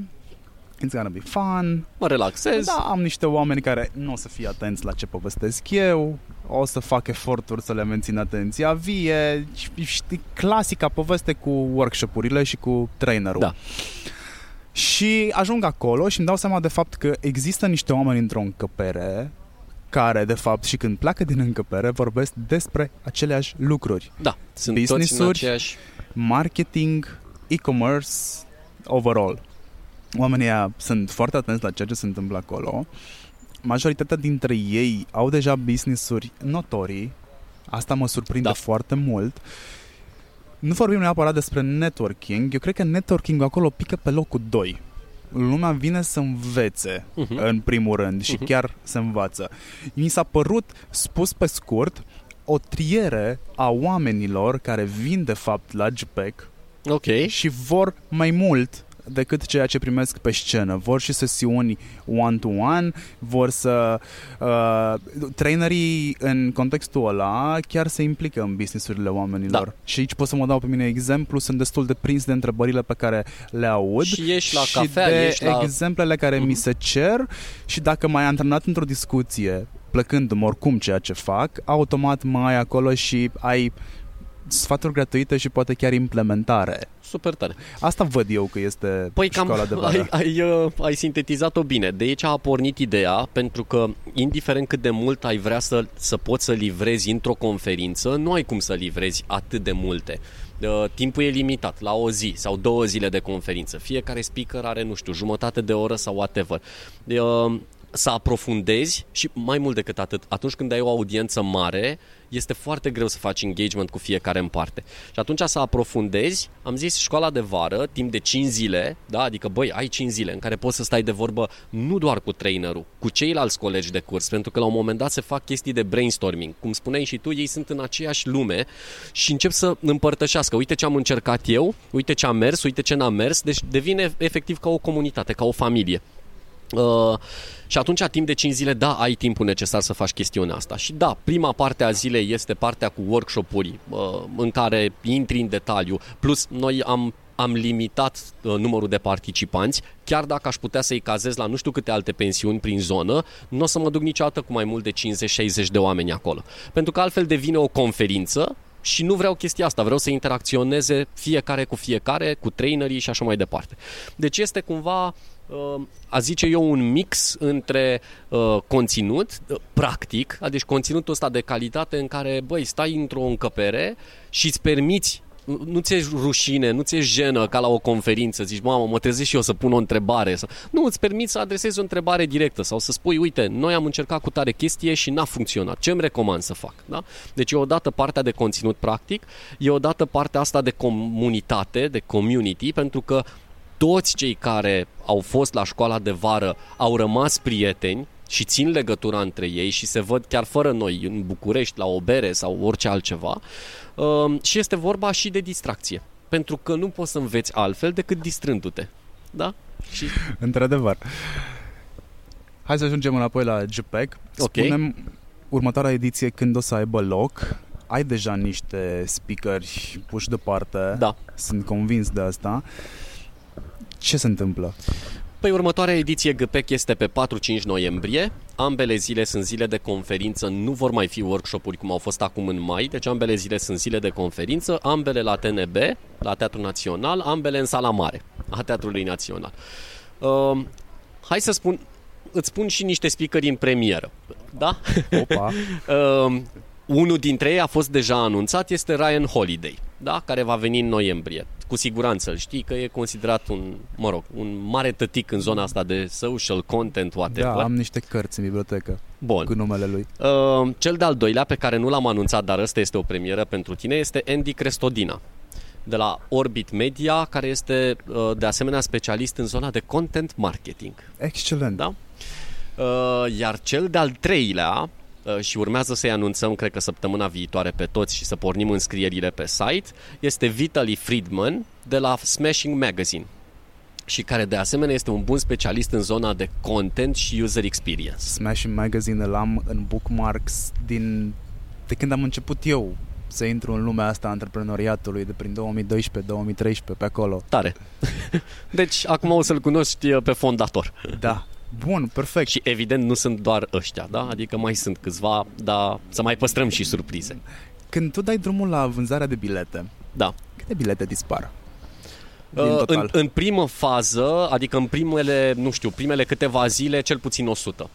it's gonna be fun, mă relaxez. Da, am niște oameni care nu o să fie atenți la ce povestesc eu, o să fac eforturi să le mențin atenția vie, știi, clasica poveste cu workshop-urile și cu trainerul. Da. Și ajung acolo și îmi dau seama de fapt că există niște oameni într-o încăpere care, de fapt, și când pleacă din încăpere, vorbesc despre aceleași lucruri. Da, sunt business-uri, toți în aceeași... marketing... e-commerce overall. Oamenii sunt foarte atenți la ceea ce se întâmplă acolo. Majoritatea dintre ei au deja business-uri notorii. Asta mă surprinde foarte mult. Nu vorbim neapărat despre networking. Eu cred că networking-ul acolo pică pe locul 2. Lumea vine să învețe în primul rând și chiar se învață. Mi s-a părut, spus pe scurt, o triere a oamenilor care vin de fapt la GPeC. Okay. Și vor mai mult decât ceea ce primesc pe scenă. Vor și sesiuni one-to-one, vor să... trainerii în contextul ăla chiar se implică în business-urile oamenilor. Da. Și aici pot să mă dau pe mine exemplu, sunt destul de prins de întrebările pe care le aud și ești la cafea, de ești la... exemplele care mi se cer și dacă m-ai antrenat într-o discuție, plăcându-mă oricum ceea ce fac, automat mai ai acolo și ai... sfaturi gratuite și poate chiar implementare. Super tare. Asta văd eu că este școala de vară. Ai sintetizat-o bine. De aici a pornit ideea, pentru că indiferent cât de mult ai vrea să poți să livrezi într-o conferință, nu ai cum să livrezi atât de multe. Timpul e limitat la o zi sau 2 zile de conferință. Fiecare speaker are, nu știu, jumătate de oră sau whatever. să aprofundezi și mai mult decât atât, atunci când ai o audiență mare, este foarte greu să faci engagement cu fiecare în parte. Și atunci să aprofundezi, am zis școala de vară, timp de 5 zile, da? Adică băi, ai 5 zile în care poți să stai de vorbă nu doar cu trainerul, cu ceilalți colegi de curs, pentru că la un moment dat se fac chestii de brainstorming. Cum spuneai și tu, ei sunt în aceeași lume și încep să împărtășească. Uite ce am încercat eu, uite ce a mers, uite ce n-a mers, deci devine efectiv ca o comunitate, ca o familie. Și atunci, timp de 5 zile, da, ai timpul necesar să faci chestiunea asta. Și da, prima parte a zilei este partea cu workshop-uri în care intri în detaliu. Plus, noi am limitat numărul de participanți. Chiar dacă aș putea să-i cazez la nu știu câte alte pensiuni prin zonă, nu o să mă duc niciodată cu mai mult de 50-60 de oameni acolo, pentru că altfel devine o conferință și nu vreau chestia asta, vreau să interacționeze fiecare, cu trainerii și așa mai departe. Deci este cumva, a zice eu, un mix între conținut, practic, adică conținutul ăsta de calitate în care, băi, stai într-o încăpere și îți permiți, nu ți-e rușine, nu ți-e jenă ca la o conferință, zici, mamă, mă trezesc și eu să pun o întrebare. Nu, îți permiți să adresezi o întrebare directă sau să spui, uite, noi am încercat cu tare chestie și n-a funcționat, ce îmi recomand să fac? Da? Deci e odată partea de conținut practic, e odată partea asta de comunitate, de community, pentru că toți cei care au fost la școala de vară au rămas prieteni și țin legătura între ei și se văd chiar fără noi în București, la o bere sau orice altceva. Și este vorba și de distracție, pentru că nu poți să înveți altfel decât distrându-te. Da? Și... într-adevăr. Hai să ajungem înapoi la GPeC. Okay. Spunem, următoarea ediție când o să aibă loc, ai deja niște speakeri puși deoparte. Da. Sunt convins de asta. Ce se întâmplă? Păi următoarea ediție GPeC este pe 4-5 noiembrie. Ambele zile sunt zile de conferință, nu vor mai fi workshop-uri cum au fost acum în mai, deci ambele zile sunt zile de conferință, ambele la TNB, la Teatrul Național, ambele în sala mare a Teatrului Național. Hai să spun, îți spun și niște speakeri în premieră. Da? Opa! Unul dintre ei a fost deja anunțat, este Ryan Holiday, da? Care va veni în noiembrie. Cu siguranță îl știi că e considerat un mare tătic în zona asta de social content, whatever. Da, am niște cărți în bibliotecă. Bun. Cu numele lui. Cel de-al doilea, pe care nu l-am anunțat, dar ăsta este o premieră pentru tine, este Andy Crestodina, de la Orbit Media, care este de asemenea specialist în zona de content marketing. Excelent. Da? Iar cel de-al treilea, și urmează să-i anunțăm, cred că săptămâna viitoare pe toți și să pornim înscrierile pe site, este Vitaly Friedman de la Smashing Magazine și care de asemenea este un bun specialist în zona de content și user experience. Smashing Magazine îl am în bookmarks de când am început eu să intru în lumea asta a antreprenoriatului, de prin 2012-2013, pe acolo. Tare! Deci acum o să-l cunoști pe fondator. Da. Bun, perfect. Și evident nu sunt doar ăștia, da? Adică mai sunt câțiva, dar să mai păstrăm și surprize. Când tu dai drumul la vânzarea de bilete, da, câte bilete dispar? În primă fază, adică în primele câteva zile, cel puțin 100.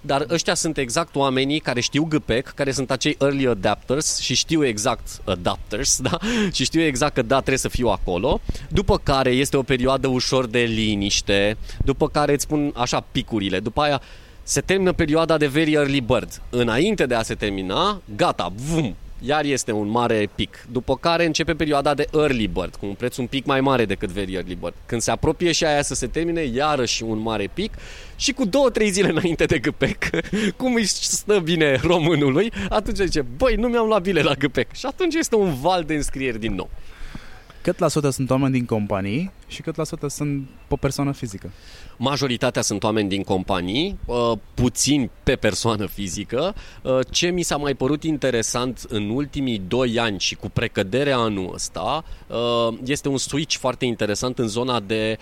Dar ăștia sunt exact oamenii care știu GPeC, care sunt acei early adapters și știu exact adapters, da? Și știu exact că da, trebuie să fiu acolo. După care este o perioadă ușor de liniște, după care îți pun așa picurile, după aia se termină perioada de very early bird. Înainte de a se termina, gata, vum, iar este un mare pic. După care începe perioada de early bird, cu un preț un pic mai mare decât very early bird. Când se apropie și aia să se termine, iarăși un mare pic. Și cu 2-3 zile înainte de GPeC, cum îi stă bine românului, atunci zice, băi, nu mi-am luat bile la GPeC. Și atunci este un val de înscrieri din nou. Cât la sută sunt oameni din companii și cât la sută sunt pe persoană fizică? Majoritatea sunt oameni din companii, puțini pe persoană fizică. Ce mi s-a mai părut interesant în ultimii 2 ani și cu precădere anul ăsta, este un switch foarte interesant în zona de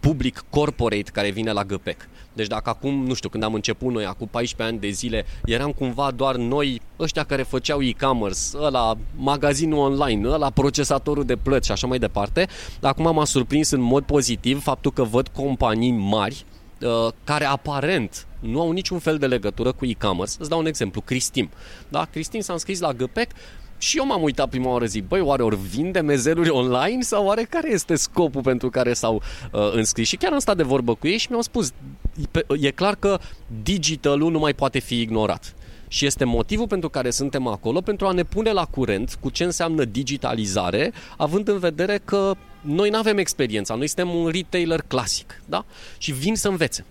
public corporate care vine la GPeC. Deci dacă acum, nu știu, când am început noi, acum 14 ani de zile, eram cumva doar noi, ăștia care făceau e-commerce, ăla, magazinul online, ăla, procesatorul de plăți și așa mai departe, acum m-a surprins în mod pozitiv faptul că văd companii mari care aparent nu au niciun fel de legătură cu e-commerce. Îți dau un exemplu, Cristin. Da? Cristin s-a înscris la GPeC Și eu m-am uitat prima oară, zic, băi, oare ori vinde mezeluri online sau oare care este scopul pentru care s-au înscris? Și chiar am stat de vorbă cu ei și mi-au spus, e clar că digitalul nu mai poate fi ignorat. Și este motivul pentru care suntem acolo, pentru a ne pune la curent cu ce înseamnă digitalizare, având în vedere că noi nu avem experiența, noi suntem un retailer clasic, da? Și vin să învețe.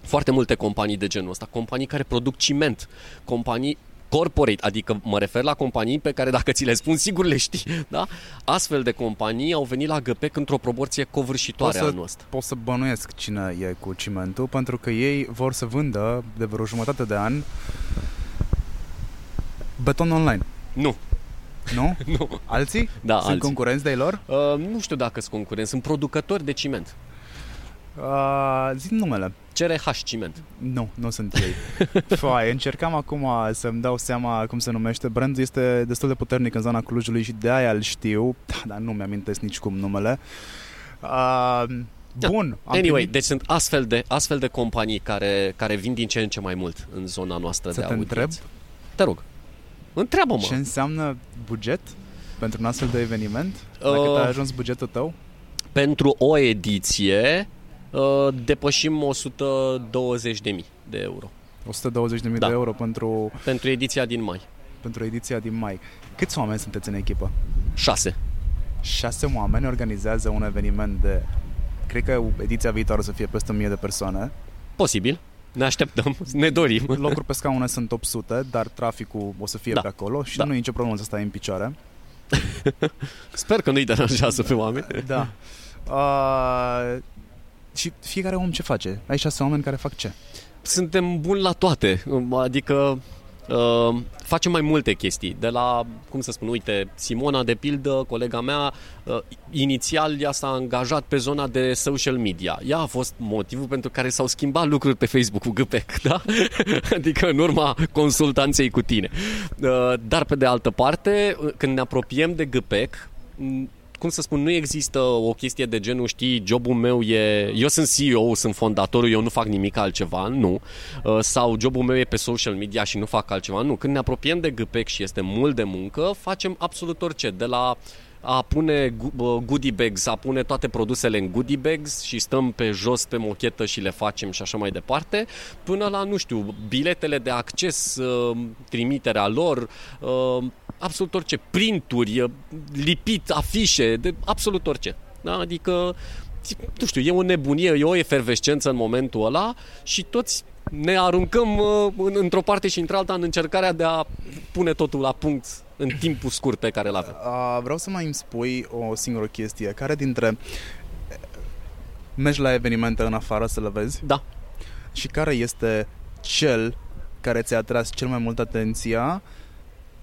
Foarte multe companii de genul ăsta, companii care produc ciment, companii corporate, adică mă refer la companii pe care dacă ți le spun, sigur le știi, da? Astfel de companii au venit la GPeC într-o proporție covârșitoare anul ăsta. Pot să bănuiesc cine e cu cimentul, pentru că ei vor să vândă de vreo jumătate de an beton online. Nu. Nu? Nu. Alții? Da, sunt alții. Concurenți de-ai lor? Nu știu dacă sunt concurenți, sunt producători de ciment. Zic numele. CRH Ciment. Nu, nu sunt ei. Fai, încercam acum să-mi dau seama cum se numește. Brandul este destul de puternic în zona Clujului și de aia îl știu, dar nu mi-amintesc nicicum numele. Bun. Anyway, deci sunt astfel de companii care vin din ce în ce mai mult în zona noastră de audiență. Să te întreb? Te rog. Întreabă-mă. Ce înseamnă buget pentru un astfel de eveniment? Dacă te-a ajuns bugetul tău? Pentru o ediție depășim 120.000 de euro. 120.000 de euro pentru ediția din mai. Pentru ediția din mai. Câți oameni sunteți în echipă? 6. 6 oameni organizează un eveniment de... Cred că ediția viitoare o să fie peste 1.000 de persoane. Posibil. Ne așteptăm, ne dorim. Locuri pe scaune sunt 800, dar traficul o să fie pe acolo și nu e nicio problemă să stai în picioare. Sper că nu-i deranjează pe oameni. Da. Și fiecare om ce face? Ai 6 oameni care fac ce? Suntem buni la toate. Adică facem mai multe chestii. De la, cum să spun, uite, Simona, de pildă, colega mea, inițial ea s-a angajat pe zona de social media. Ea a fost motivul pentru care s-au schimbat lucruri pe Facebook-ul GPeC, da? Adică în urma consultanței cu tine. Dar pe de altă parte, când ne apropiem de GPeC, cum să spun, nu există o chestie de genul, știi, jobul meu e... Eu sunt CEO, sunt fondatorul, eu nu fac nimic altceva, nu. Sau jobul meu e pe social media și nu fac altceva, nu. Când ne apropiem de GPeC și este mult de muncă, facem absolut orice, de la a pune goodie bags, a pune toate produsele în goodie bags și stăm pe jos, pe mochetă și le facem și așa mai departe, până la, nu știu, biletele de acces, trimiterea lor, absolut orice, printuri, lipit, afișe, de absolut orice. Da? Adică, nu știu, e o nebunie, e o efervescență în momentul ăla și toți ne aruncăm într-o parte și într-alta în încercarea de a pune totul la punct în timpul scurt pe care îl avem. Vreau să mai îmi spui o singură chestie. Care dintre... Mergi la evenimente în afară să le vezi? Da. Și care este cel care ți-a atras cel mai mult atenția,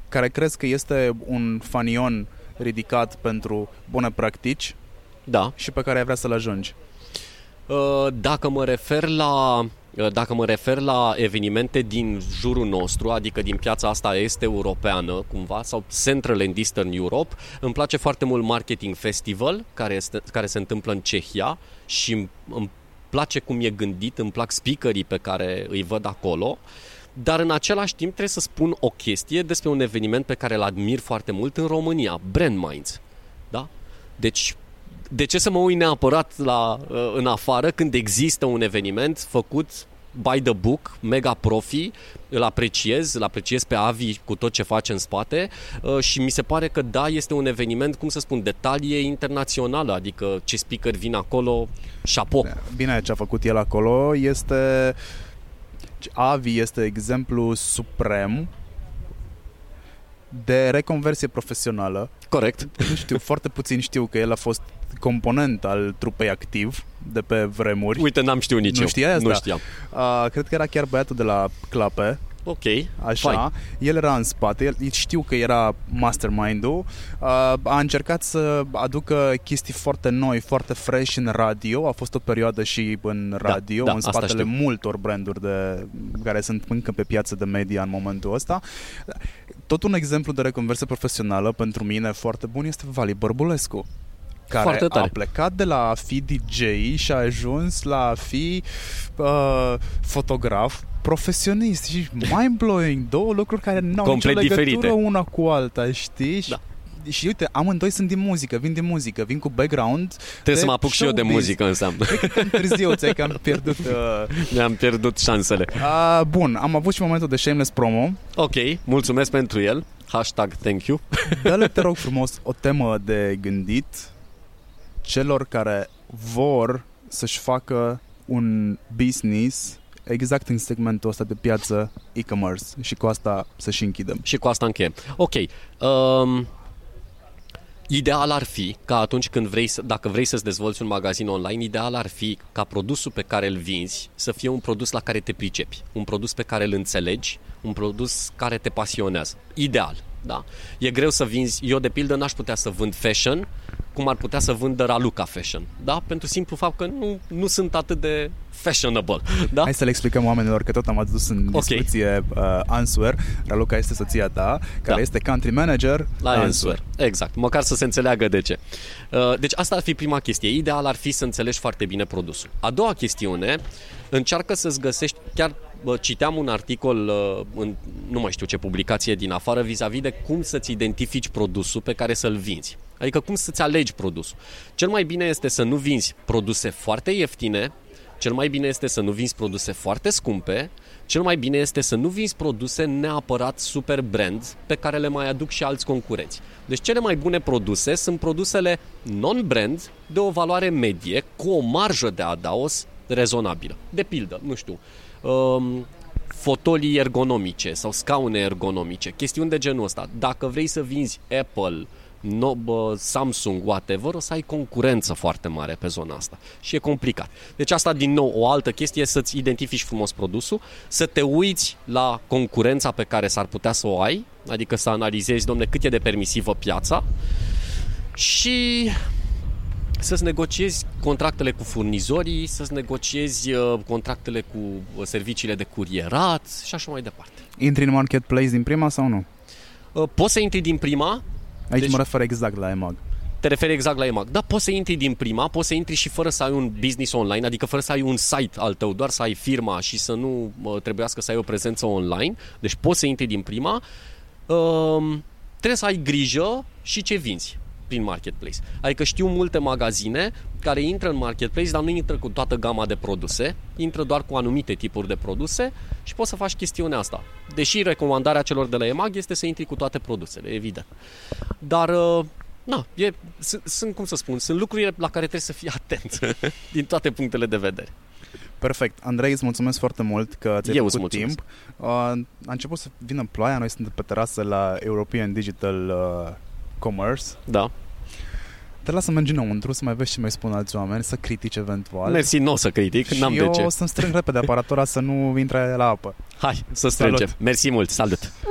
care crezi că este un fanion ridicat pentru bune practici, da, și pe care ai vrea să-l ajungi? Dacă mă refer la evenimente din jurul nostru, adică din piața asta est-europeană, cumva, sau Central and Eastern Europe, îmi place foarte mult Marketing Festival, care se întâmplă în Cehia și îmi place cum e gândit, îmi plac speakerii pe care îi văd acolo. Dar în același timp trebuie să spun o chestie despre un eveniment pe care îl admir foarte mult în România, Brand Minds. Da? Deci, de ce să mă uit neapărat în afară când există un eveniment făcut by the book, mega profi, îl apreciez pe Avi cu tot ce face în spate și mi se pare că da, este un eveniment, cum să spun, de talie internațională, adică ce speaker vin acolo, șapo. Bine, ce a făcut el acolo este... Avi este exemplu suprem de reconversie profesională. Corect. Nu știu, foarte puțin știu că el a fost component al trupei Activ de pe vremuri. Uite, n-am știut nici eu. Nu știai asta? Nu știam. Cred că era chiar băiatul de la Clape. Ok, așa. Fine. El era în spate, știu că era mastermind-ul. A încercat să aducă chestii foarte noi, foarte fresh în radio. A fost o perioadă și în radio, în spatele multor branduri care sunt încă pe piață de media în momentul ăsta. Tot un exemplu de reconversie profesională pentru mine foarte bun este Vali Bărbulescu, care a plecat de la a fi DJ și a ajuns la a fi fotograf profesionist. Și mind-blowing, două lucruri care nu au nicio legătură una cu alta, știi? Da. Și uite, amândoi sunt din muzică, vin din muzică, vin cu background. Trebuie să mă apuc și eu de muzică înseamnă. Cam târziu, ți-ai cam pierdut mi-am pierdut șansele. Bun, am avut și momentul de shameless promo. Ok, mulțumesc pentru el. Hashtag thank you. Dă-le, te rog frumos, o temă de gândit celor care vor să-și facă un business exact în segmentul ăsta de piață e-commerce. Și cu asta să-și închidem. Și cu asta încheiem. Ok. Ideal ar fi ca atunci când dacă vrei să-ți dezvolți un magazin online, ideal ar fi ca produsul pe care îl vinzi să fie un produs la care te pricepi, un produs pe care îl înțelegi, un produs care te pasionează. Ideal, da. E greu să vinzi, eu de pildă n-aș putea să vând fashion cum ar putea să vândă Raluca fashion, da? Pentru simplu fapt că nu sunt atât de fashionable, da? Hai să le explicăm oamenilor că tot am adus în discuție Answer. Raluca este soția ta, care este country manager la Answer. Exact, măcar să se înțeleagă de ce. Deci asta ar fi prima chestie. Ideal ar fi să înțelegi foarte bine produsul. A doua chestiune, încearcă să-ți găsești, chiar citeam un articol în, nu mai știu ce publicație din afară, vis-a-vis de cum să-ți identifici produsul pe care să-l vinzi. Adică cum să-ți alegi produsul. Cel mai bine este să nu vinzi produse foarte ieftine, cel mai bine este să nu vinzi produse foarte scumpe, cel mai bine este să nu vinzi produse neapărat super brand pe care le mai aduc și alți concurenți. Deci cele mai bune produse sunt produsele non-brand de o valoare medie cu o marjă de adaos rezonabilă. De pildă, nu știu, fotolii ergonomice sau scaune ergonomice, chestiuni de genul ăsta. Dacă vrei să vinzi Apple, Samsung, whatever, o să ai concurență foarte mare pe zona asta și e complicat. Deci asta din nou o altă chestie, să-ți identifici frumos produsul, să te uiți la concurența pe care s-ar putea să o ai, adică să analizezi, domne, cât e de permisivă piața și să-ți negociezi contractele cu furnizorii, să-ți negociezi contractele cu serviciile de curierat și așa mai departe. Intri în marketplace din prima sau nu? Poți să intri din prima. Aici deci, mă refer exact la EMAG. Te referi exact la EMAG. Da, poți să intri din prima, poți să intri și fără să ai un business online, adică fără să ai un site al tău, doar să ai firma și să nu trebuiască să ai o prezență online. Deci poți să intri din prima. Trebuie să ai grijă și ce vinzi prin marketplace. Adică știu multe magazine care intră în marketplace, dar nu intră cu toată gama de produse, intră doar cu anumite tipuri de produse și poți să faci chestiunea asta. Deși recomandarea celor de la EMAG este să intri cu toate produsele, evident. Dar, na, sunt, cum să spun, sunt lucrurile la care trebuie să fii atent din toate punctele de vedere. Perfect. Andrei, îți mulțumesc foarte mult că ți-ai făcut timp. A început să vină ploaia, noi suntem pe terasă la European Digital Commerce. Da. Te las să mergi înăuntru, să mai vezi ce mai spun alți oameni, să critici eventual. Mersi, nu o să critic, și n-am de ce. Și eu o să-mi strâng repede aparatura să nu intre la apă. Hai, să strângem. Mersi mult, salut!